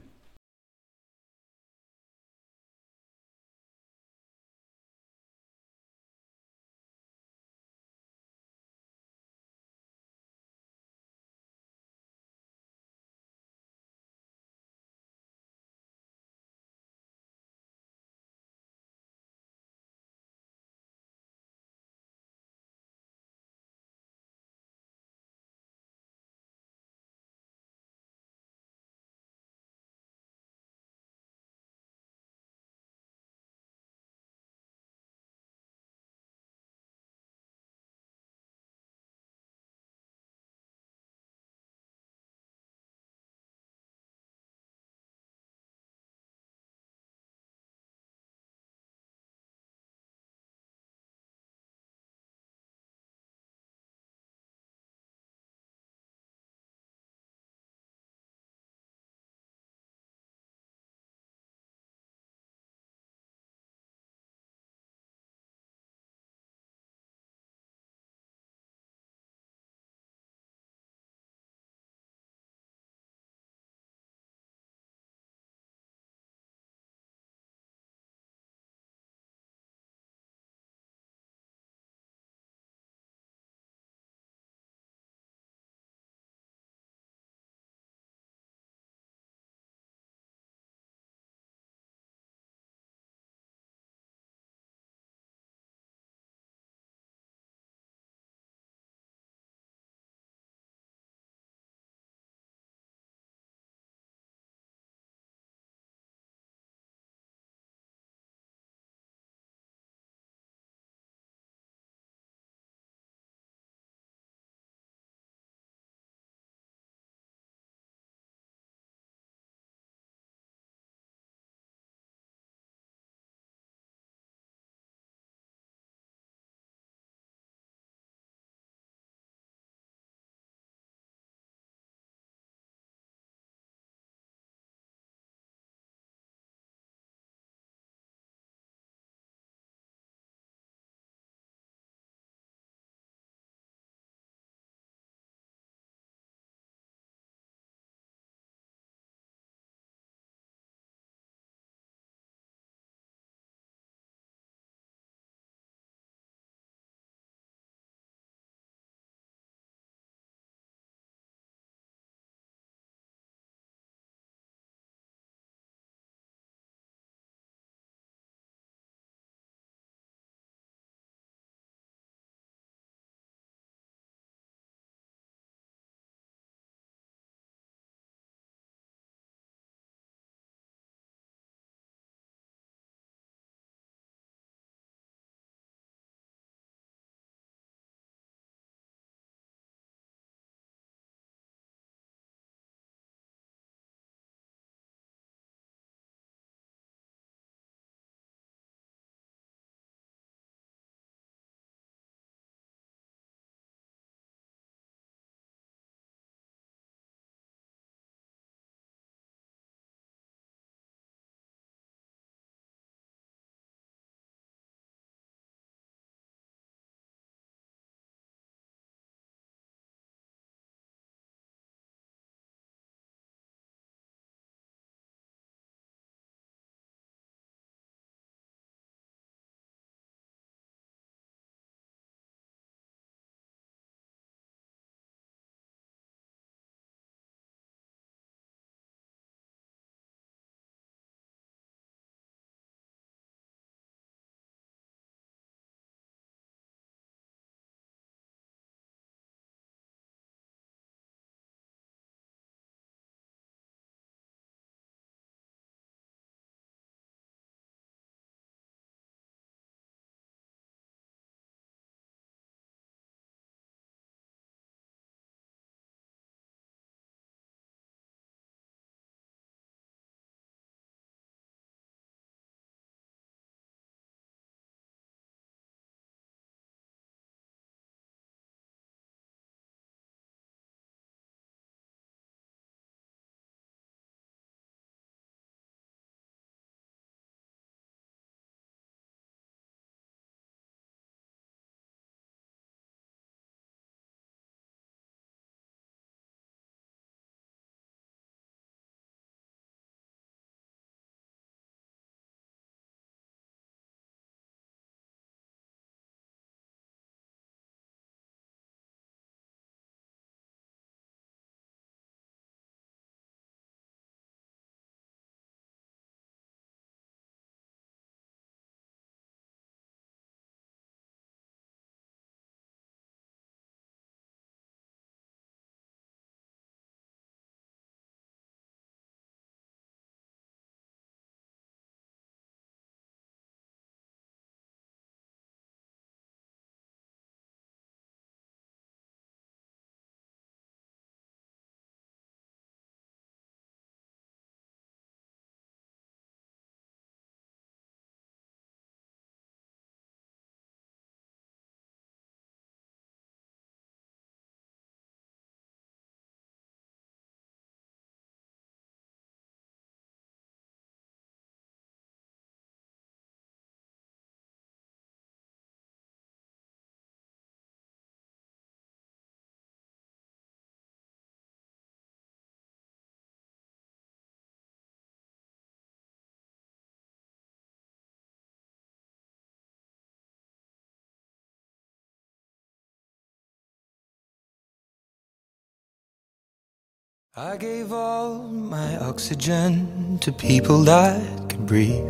I gave all my oxygen to people that could breathe.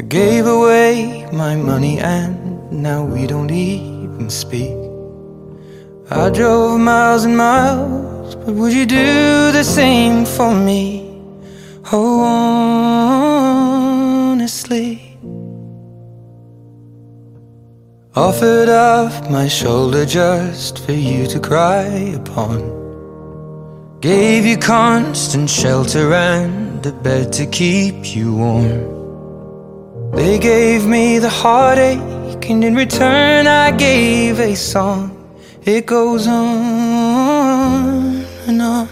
I gave away my money and now we don't even speak. I drove miles and miles, but would you do the same for me? Oh, honestly. Offered up my shoulder just for you to cry upon. Gave you constant shelter and a bed to keep you warm. They gave me the heartache and in return I gave a song. It goes on and on.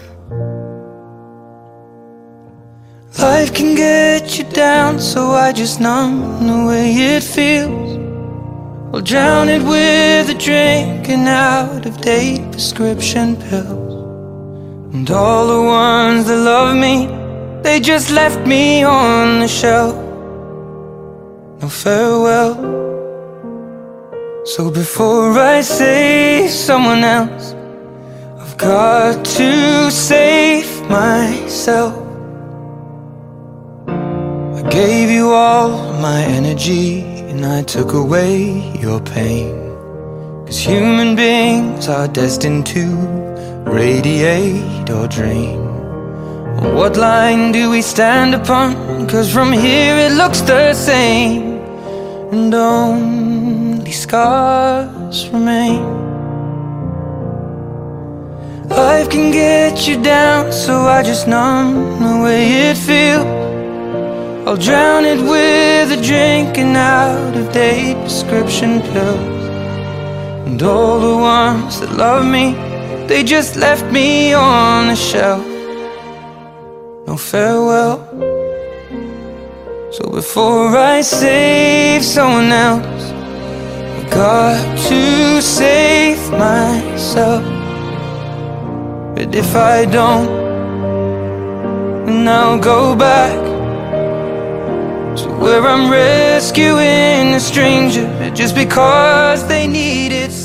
Life can get you down, so I just numb the way it feels. I'll drown it with a drink and out-of-date prescription pills. And all the ones that love me, they just left me on the shelf. No farewell. So before I save someone else, I've got to save myself. I gave you all my energy and I took away your pain. 'Cause human beings are destined to radiate or drain. What line do we stand upon? 'Cause from here it looks the same, and only scars remain. Life can get you down, so I just numb the way it feels. I'll drown it with a drink and out-of-date prescription pills. And all the ones that love me, they just left me on a shelf. No farewell. So before I save someone else, I've got to save myself. But if I don't, then I'll go back to where I'm rescuing a stranger just because they need it.